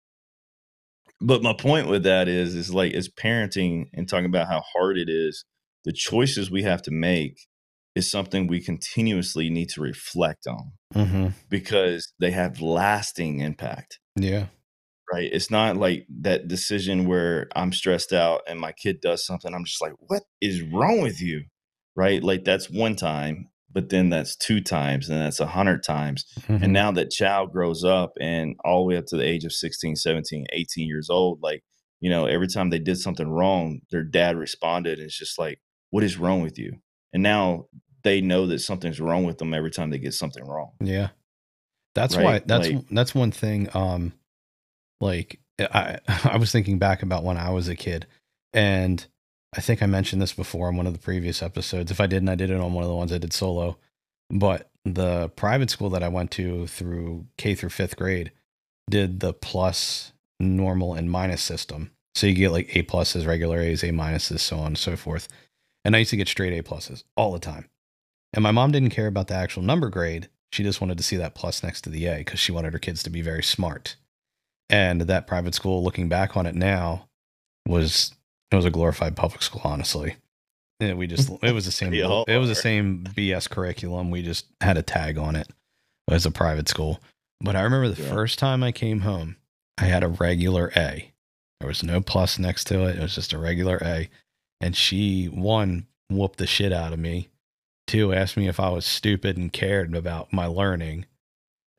but my point with that is, is like, as parenting and talking about how hard it is, the choices we have to make is something we continuously need to reflect on mm-hmm. because they have lasting impact. Yeah. right? It's not like that decision where I'm stressed out and my kid does something. I'm just like, what is wrong with you? Right? Like that's one time, but then that's two times and that's a hundred times. Mm-hmm. And now that child grows up and all the way up to the age of sixteen, seventeen, eighteen years old, like, you know, every time they did something wrong, their dad responded. And it's just like, what is wrong with you? And now they know that something's wrong with them every time they get something wrong. Yeah. That's right? why that's, like, that's one thing. Um, like I, I was thinking back about when I was a kid, and I think I mentioned this before in one of the previous episodes. If I didn't, I did it on one of the ones I did solo, but the private school that I went to through K through fifth grade did the plus, normal, and minus system. So you get like A pluses, regular A's, A minuses, so on and so forth. And I used to get straight A pluses all the time. And my mom didn't care about the actual number grade. She just wanted to see that plus next to the A because she wanted her kids to be very smart. And that private school, looking back on it now, was, it was a glorified public school, honestly. And we just, it was the same, yeah, it was the same B S curriculum. We just had a tag on it as a private school. But I remember the yeah. first time I came home, I had a regular A. There was no plus next to it. It was just a regular A. And she, one, whooped the shit out of me. Two, asked me if I was stupid and cared about my learning.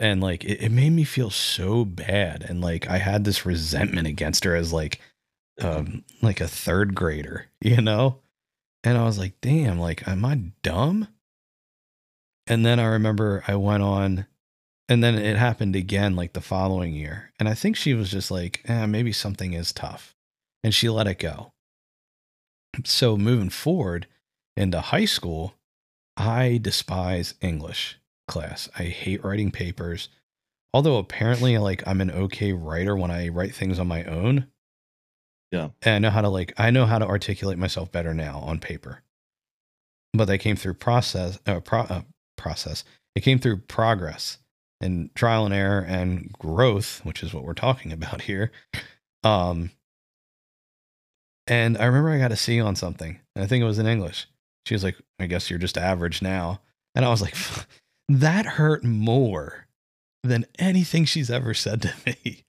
And like, it, it made me feel so bad. And like, I had this resentment against her as like, um, like a third grader, you know? And I was like, damn, like, am I dumb? And then I remember I went on, and then it happened again, like the following year. And I think she was just like, eh, maybe something is tough. And she let it go. So moving forward into high school, I despise English class. I hate writing papers. Although apparently like I'm an okay writer when I write things on my own. Yeah. And I know how to like, I know how to articulate myself better now on paper, but they came through process, uh, pro, uh, process. It came through progress and trial and error and growth, which is what we're talking about here. Um, and I remember I got a C on something, and I think it was in English. She was like, I guess you're just average now. And I was like, that hurt more than anything she's ever said to me.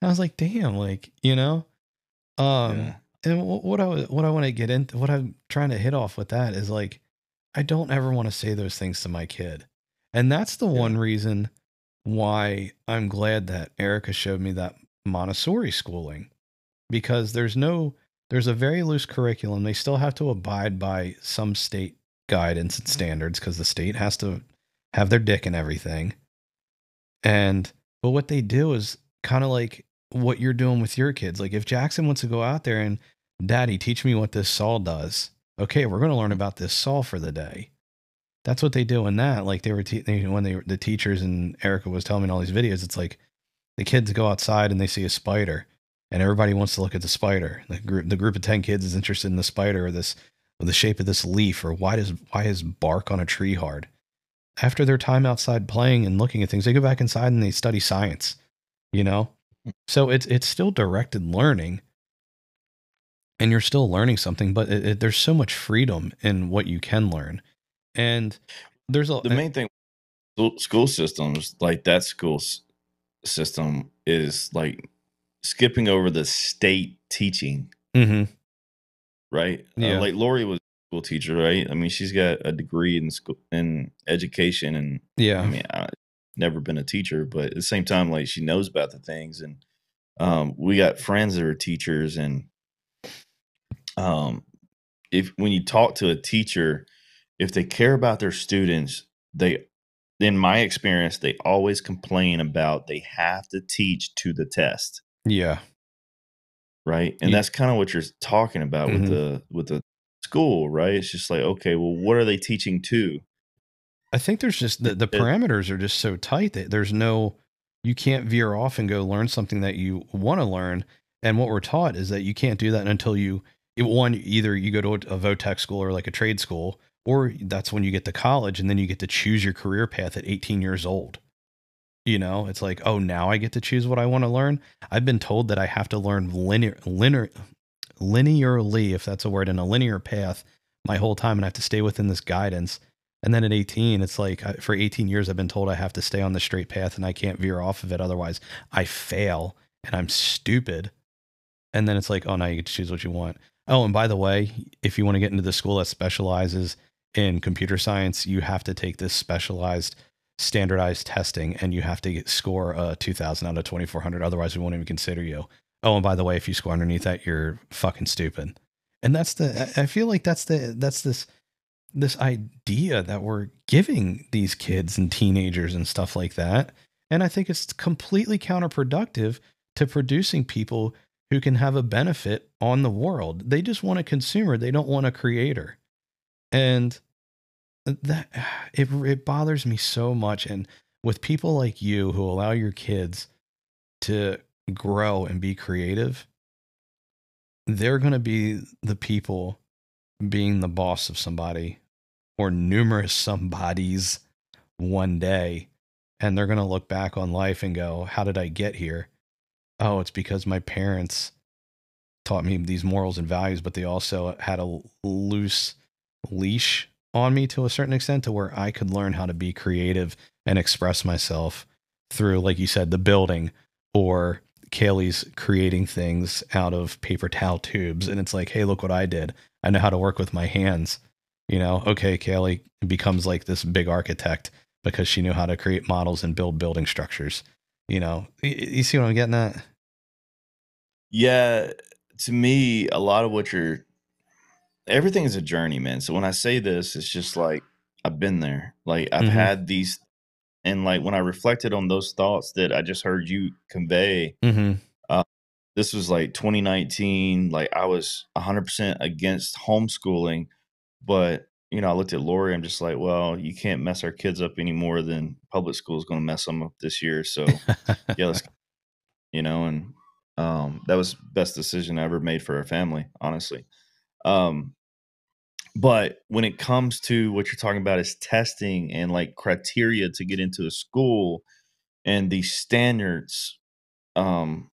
And I was like, damn, like, you know, um, yeah. and what, what I what I want to get into, what I'm trying to hit off with that is like, I don't ever want to say those things to my kid. And that's the yeah. one reason why I'm glad that Erica showed me that Montessori schooling, because there's no, there's a very loose curriculum. They still have to abide by some state guidance and standards because the state has to have their dick in everything. And, but what they do is kind of like what you're doing with your kids. Like if Jackson wants to go out there and daddy, teach me what this saw does. Okay. We're going to learn about this saw for the day. That's what they do in that. Like they were, te- they, when they were, the teachers and Erica was telling me in all these videos, it's like the kids go outside and they see a spider. And everybody wants to look at the spider. The group, the group of ten kids is interested in the spider or this, or the shape of this leaf, or why does, why is bark on a tree hard? After their time outside playing and looking at things, they go back inside and they study science, you know? So it's, it's still directed learning, and you're still learning something, but it, it, there's so much freedom in what you can learn. And there's a, the main thing, school systems, like that school system is like, skipping over the state teaching, mm-hmm. right? Yeah. Uh, like Lori was a school teacher, right? I mean, she's got a degree in school in education, and yeah, I mean, I've never been a teacher, but at the same time, like she knows about the things. And um, we got friends that are teachers, and um, if when you talk to a teacher, if they care about their students, they, in my experience, they always complain about they have to teach to the test. Yeah. Right. And yeah. that's kind of what you're talking about mm-hmm. with the, with the school, right? It's just like, okay, well, what are they teaching to? I think there's just the, the parameters are just so tight that there's no, you can't veer off and go learn something that you want to learn. And what we're taught is that you can't do that until you, it, one, either you go to a Vo-Tech school or like a trade school, or that's when you get to college and then you get to choose your career path at eighteen years old. You know, it's like, oh, now I get to choose what I want to learn. I've been told that I have to learn linear, linear, linearly, if that's a word, in a linear path my whole time, and I have to stay within this guidance. And then at eighteen, it's like for eighteen years, I've been told I have to stay on the straight path and I can't veer off of it. Otherwise I fail and I'm stupid. And then it's like, oh, now you get to choose what you want. Oh, and by the way, if you want to get into the school that specializes in computer science, you have to take this specialized standardized testing and you have to get, score a two thousand out of twenty-four hundred. Otherwise, we won't even consider you. Oh, and by the way, if you score underneath that, you're fucking stupid. And that's the, I feel like that's the, that's this, this idea that we're giving these kids and teenagers and stuff like that. And I think it's completely counterproductive to producing people who can have a benefit on the world. They just want a consumer. They don't want a creator. And that it, it bothers me so much. And with people like you who allow your kids to grow and be creative, they're going to be the people being the boss of somebody or numerous somebodies one day. And they're going to look back on life and go, how did I get here? Oh, it's because my parents taught me these morals and values, but they also had a loose leash on me to a certain extent to where I could learn how to be creative and express myself through, like you said, the building or Kaylee's creating things out of paper towel tubes. And it's like, hey, look what I did. I know how to work with my hands, you know? Okay. Kaylee becomes like this big architect because she knew how to create models and build building structures. You know, you see what I'm getting at? Yeah. To me, a lot of what you're, everything is a journey, man. So when I say this, it's just like, I've been there. Like I've mm-hmm. had these, and like, when I reflected on those thoughts that I just heard you convey, mm-hmm. uh, this was like twenty nineteen. Like I was a hundred percent against homeschooling, but you know, I looked at Lori, I'm just like, well, you can't mess our kids up any more than public school is going to mess them up this year. So yeah, let's, you know, and, um, that was best decision I ever made for our family, honestly. Um, but when it comes to what you're talking about is testing and like criteria to get into a school and the standards, um,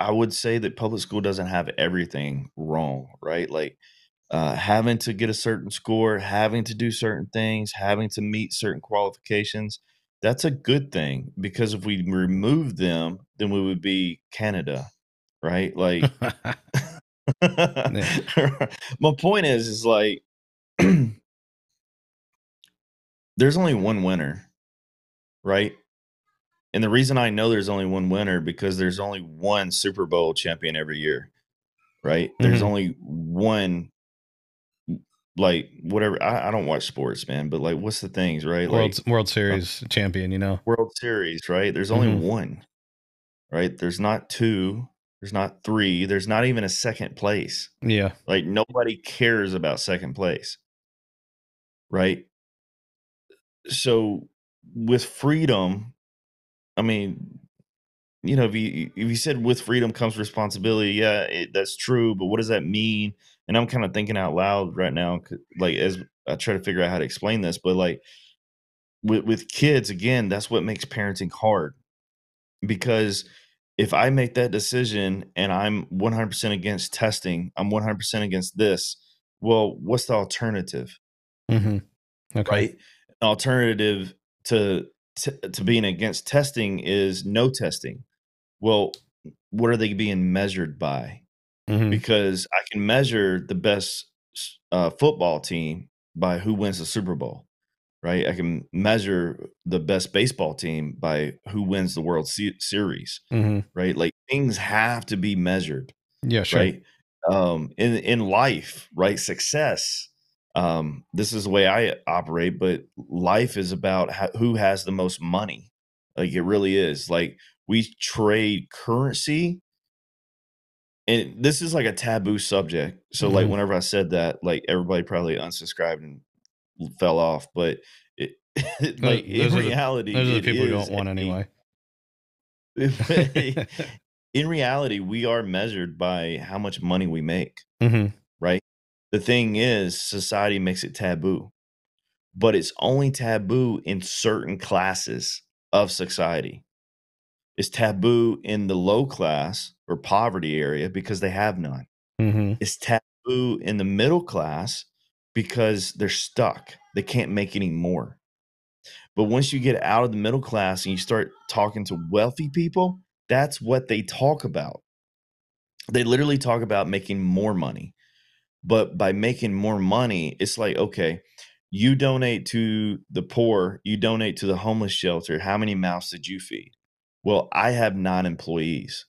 I would say that public school doesn't have everything wrong, right? Like, Uh, having to get a certain score, having to do certain things, having to meet certain qualifications, that's a good thing, because if we remove them, then we would be Canada, right? Like, my point is, is like, there's only one winner, right? And the reason I know there's only one winner, because there's only one Super Bowl champion every year, right? Mm-hmm. There's only one. Like whatever, I, I don't watch sports, man, but like, what's the things, right? World, like World Series uh, champion, you know, World Series, right? There's only mm-hmm. one, right? There's not two, there's not three, there's not even a second place. Yeah. Like nobody cares about second place, right? So with freedom, I mean, you know, if you, if you said with freedom comes responsibility, yeah, it, that's true. But what does that mean? And I'm kind of thinking out loud right now, like as I try to figure out how to explain this, but like with, with kids, again, that's what makes parenting hard. Because if I make that decision and I'm one hundred percent against testing, I'm one hundred percent against this, well, what's the alternative? Mm-hmm. Okay. Right? An alternative to, to, to being against testing is no testing. Well, what are they being measured by? Mm-hmm. Because I can measure the best uh, football team by who wins the Super Bowl, right? I can measure the best baseball team by who wins the World C Series, mm-hmm. right? Like things have to be measured. Yeah, sure. Right? Um, in in life, right? Success. Um, this is the way I operate, but life is about how, who has the most money. Like it really is. Like we trade currency. And this is like a taboo subject. So like, mm-hmm. whenever I said that, like everybody probably unsubscribed and fell off, but it, it, like those in reality, the, those are the people who don't want anyway. In reality, we are measured by how much money we make, mm-hmm. right? The thing is, society makes it taboo, but it's only taboo in certain classes of society. It's taboo in the low class or poverty area because they have none. Mm-hmm. It's taboo in the middle class because they're stuck. They can't make any more. But once you get out of the middle class and you start talking to wealthy people, that's what they talk about. They literally talk about making more money. But by making more money, it's like, okay, you donate to the poor, you donate to the homeless shelter. How many mouths did you feed? Well, I have nine employees.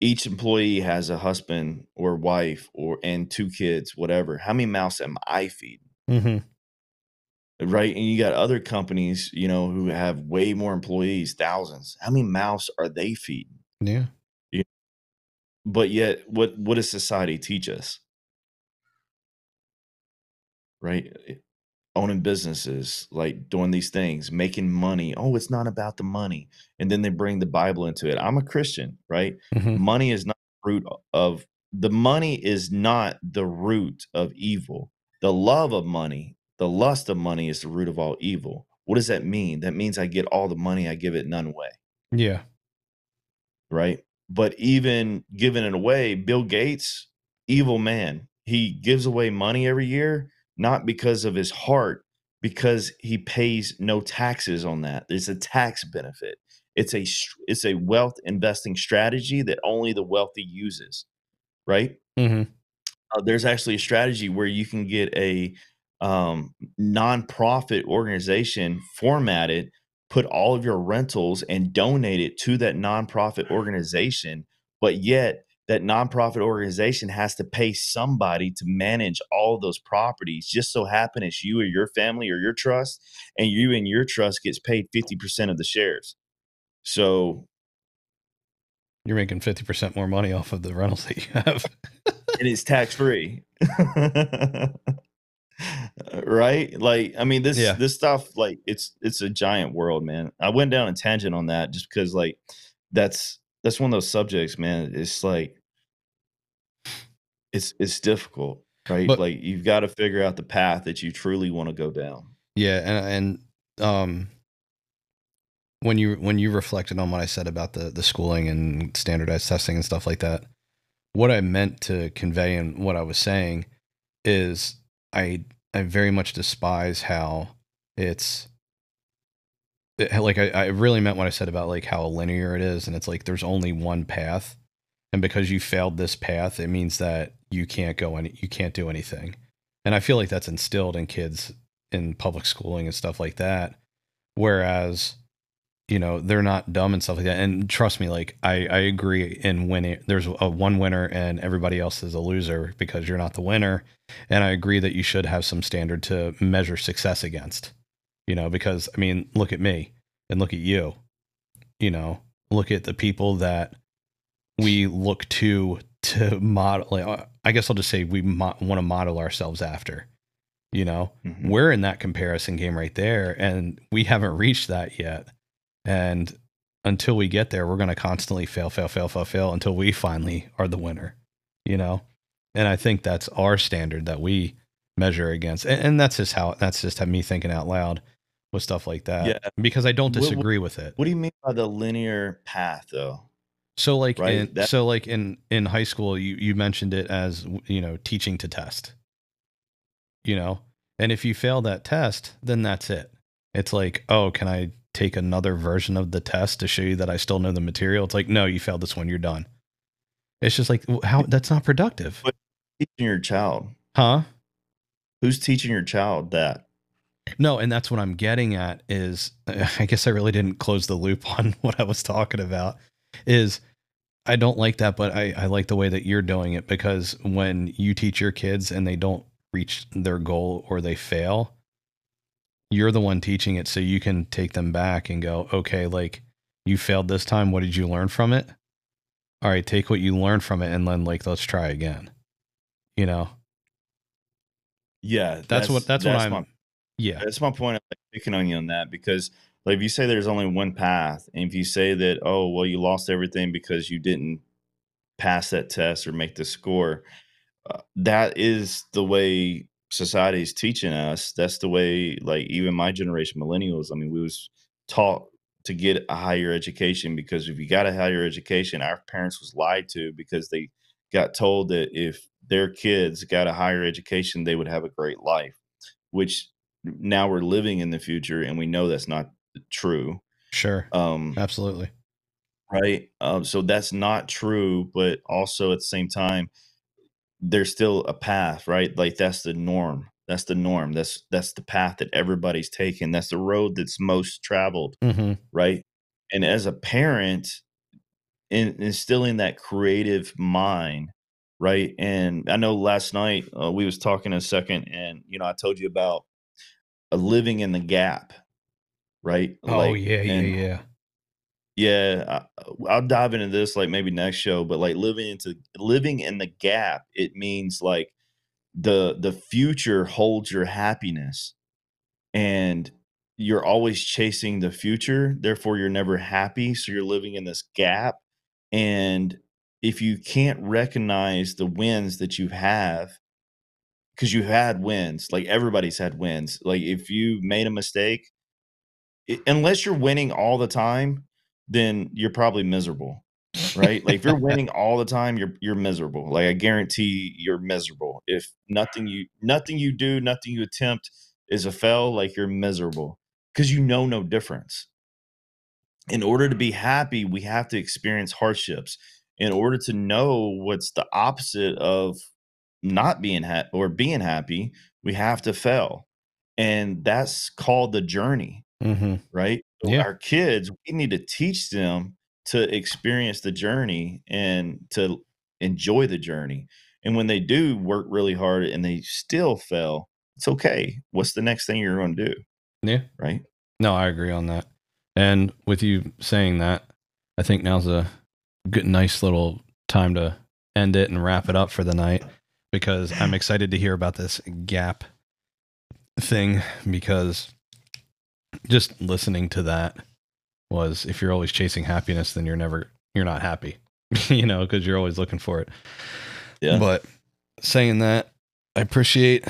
Each employee has a husband or wife or and two kids, whatever. How many mouths am I feeding? Mm-hmm. Right. And you got other companies, you know, who have way more employees, thousands. How many mouths are they feeding? Yeah. yeah. But yet, what, what does society teach us? Right. Owning businesses, like doing these things, making money. Oh, it's not about the money. And then they bring the Bible into it. I'm a Christian, right? Mm-hmm. Money is not the root of the money is not the root of evil. The love of money, the lust of money is the root of all evil. What does that mean? That means I get all the money, I give it none away. Yeah. Right. But even giving it away, Bill Gates, evil man, he gives away money every year. Not because of his heart, because he pays no taxes on that. It's a tax benefit. It's a it's a wealth investing strategy that only the wealthy uses, right? Mm-hmm. Uh, there's actually a strategy where you can get a um, nonprofit organization formatted, put all of your rentals and donate it to that nonprofit organization, but yet that nonprofit organization has to pay somebody to manage all those properties. Just so happen it's you or your family or your trust, and you and your trust gets paid fifty percent of the shares. So you're making fifty percent more money off of the rentals that you have. It is tax free. Right? Like, I mean, this, yeah. this stuff, like it's, it's a giant world, man. I went down a tangent on that just because like that's, That's one of those subjects, man. It's like, it's, it's difficult, right? But, like you've got to figure out the path that you truly want to go down. Yeah. And, and, um, when you, when you reflected on what I said about the, the schooling and standardized testing and stuff like that, what I meant to convey and what I was saying is I, I very much despise how it's, like I, I really meant what I said about like how linear it is. And it's like, there's only one path. And because you failed this path, it means that you can't go any, you can't do anything. And I feel like that's instilled in kids in public schooling and stuff like that. Whereas, you know, they're not dumb and stuff like that. And trust me, like I, I agree in winning. There's a one winner and everybody else is a loser because you're not the winner. And I agree that you should have some standard to measure success against. You know, because I mean, look at me and look at you, you know, look at the people that we look to, to model. I guess I'll just say we mo- want to model ourselves after, you know, mm-hmm. We're in that comparison game right there and we haven't reached that yet. And until we get there, we're going to constantly fail, fail, fail, fail, fail until we finally are the winner, you know? And I think that's our standard that we measure against. And, and that's just how, that's just me thinking out loud with stuff like that, yeah. Because I don't disagree what, what, with it. What do you mean by the linear path though? So like, right? in, that- so like in, in high school, you, you mentioned it as, you know, teaching to test, you know, and if you fail that test, then that's it. It's like, oh, can I take another version of the test to show you that I still know the material? It's like, no, you failed this one. You're done. It's just like, how that's not productive. But teaching your child, huh? Who's teaching your child that? No, and that's what I'm getting at is, I guess I really didn't close the loop on what I was talking about, is I don't like that, but I, I like the way that you're doing it, because when you teach your kids and they don't reach their goal or they fail, you're the one teaching it so you can take them back and go, okay, like you failed this time. What did you learn from it? All right, take what you learned from it and then like, let's try again, you know? Yeah, that's, that's what that's, that's what I'm. My, yeah, that's my point. I'm picking on you on that because, like, if you say there's only one path, and if you say that, oh, well, you lost everything because you didn't pass that test or make the score, uh, that is the way society is teaching us. That's the way, like, even my generation, millennials. I mean, we was taught to get a higher education because if you got a higher education, our parents was lied to because they got told that if their kids got a higher education, they would have a great life, which now we're living in the future and we know that's not true. Sure. Um, absolutely. Right. Um, so that's not true, but also at the same time, there's still a path, right? Like that's the norm. That's the norm. That's, that's the path that everybody's taking. That's the road that's most traveled. Mm-hmm. Right. And as a parent, in, instilling that creative mind, right. And I know last night uh, we was talking a second and, you know, I told you about uh, living in the gap, right? Oh like, yeah. And, yeah. Yeah. Yeah, I, I'll dive into this like maybe next show, but like living into living in the gap, it means like the the future holds your happiness, and you're always chasing the future. Therefore, you're never happy, so you're living in this gap. And if you can't recognize the wins that you have, because you had wins, like everybody's had wins. Like if you made a mistake, it, unless you're winning all the time, then you're probably miserable, right? Like if you're winning all the time, you're, you're miserable. Like I guarantee you're miserable. If nothing you, nothing you do, nothing you attempt is a fail, like you're miserable because you know no difference. In order to be happy, we have to experience hardships. In order to know what's the opposite of not being happy or being happy, we have to fail. And that's called the journey, mm-hmm. right? Yeah. Our kids, we need to teach them to experience the journey and to enjoy the journey. And when they do work really hard and they still fail, it's okay. What's the next thing you're going to do? Yeah. Right. No, I agree on that. And with you saying that, I think now's a good, nice little time to end it and wrap it up for the night, because I'm excited to hear about this gap thing, because just listening to that was, if you're always chasing happiness, then you're never, you're not happy, you know, because you're always looking for it. Yeah. But saying that, I appreciate,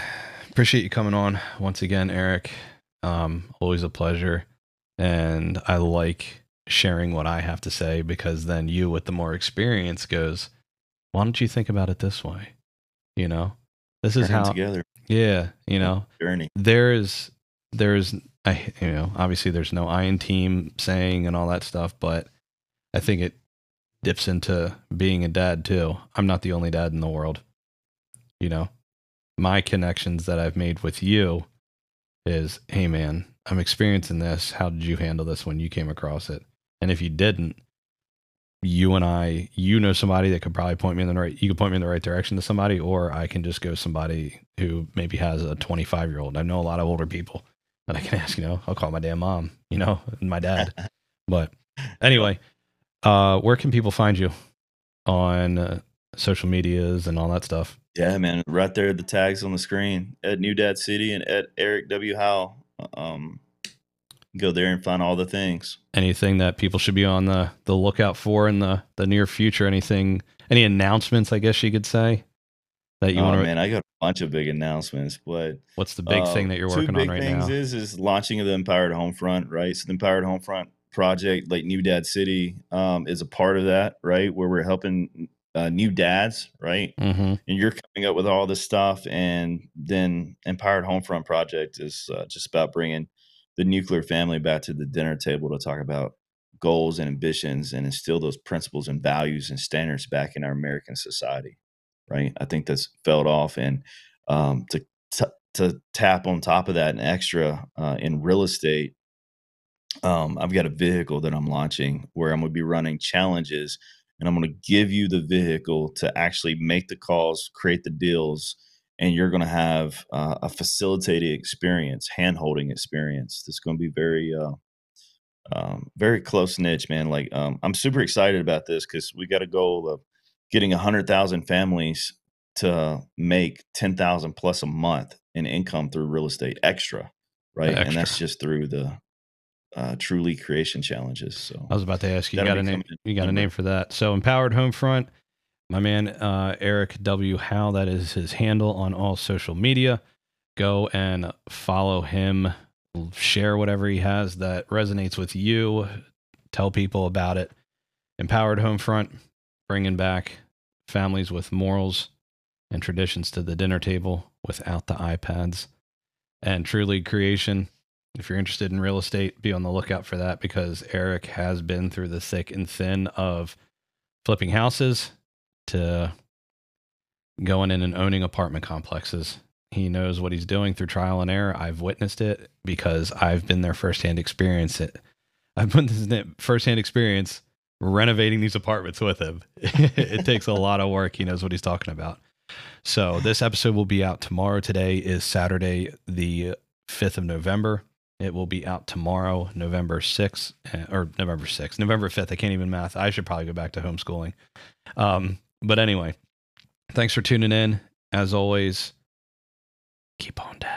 appreciate you coming on once again, Eric. Um, always a pleasure. And I like sharing what I have to say, because then you with the more experience goes, why don't you think about it this way? You know, this is how, together. Yeah. You know, journey. there is, there is, I, you know, obviously there's no I in team saying and all that stuff, but I think it dips into being a dad too. I'm not the only dad in the world. You know, my connections that I've made with you is, hey man, I'm experiencing this. How did you handle this when you came across it? And if you didn't, you and I, you know, somebody that could probably point me in the right, you could point me in the right direction to somebody, or I can just go somebody who maybe has a twenty-five year old. I know a lot of older people. And I can ask, you know, I'll call my damn mom, you know, and my dad. But anyway, uh, where can people find you on uh, social medias and all that stuff? Yeah, man. Right there, the tags on the screen at New Dad City and at Eric W. Howell. Um, go there and find all the things. Anything that people should be on the, the lookout for in the, the near future? Anything, any announcements, I guess you could say? That you oh, wanna... man, I got a bunch of big announcements, but what's the big uh, thing that you're working on right now? Two big things is, is launching of the Empowered Homefront, right? So the Empowered Homefront project, like New Dad City, um, is a part of that, right? Where we're helping uh, new dads, right? Mm-hmm. And you're coming up with all this stuff. And then Empowered Homefront project is uh, just about bringing the nuclear family back to the dinner table to talk about goals and ambitions and instill those principles and values and standards back in our American society. Right. I think that's failed off. And um, to, t to tap on top of that and extra uh, in real estate, um, I've got a vehicle that I'm launching where I'm going to be running challenges, and I'm going to give you the vehicle to actually make the calls, create the deals, and you're going to have uh, a facilitated experience, hand-holding experience. That's going to be very, uh, um, very close niche, man. Like um, I'm super excited about this because we got a goal of getting a hundred thousand families to make ten thousand plus a month in income through real estate extra, right? Extra. And that's just through the uh, Truly Creation challenges. So I was about to ask you, you got a name? You got a name for that? So Empowered Homefront, my man uh, Eric W. Howell, that is his handle on all social media. Go and follow him. Share whatever he has that resonates with you. Tell people about it. Empowered Homefront, bringing back families with morals and traditions to the dinner table without the iPads. and Truly Creation. If you're interested in real estate, be on the lookout for that, because Eric has been through the thick and thin of flipping houses to going in and owning apartment complexes. He knows what he's doing through trial and error. I've witnessed it because I've been there firsthand experience it. I've been this firsthand experience renovating these apartments with him. It takes a lot of work. He knows what he's talking about. So this episode will be out tomorrow. Today is Saturday, the fifth of November. It will be out tomorrow, November sixth, or November sixth, November fifth. I can't even math. I should probably go back to homeschooling. Um, but anyway, thanks for tuning in. As always, keep on down.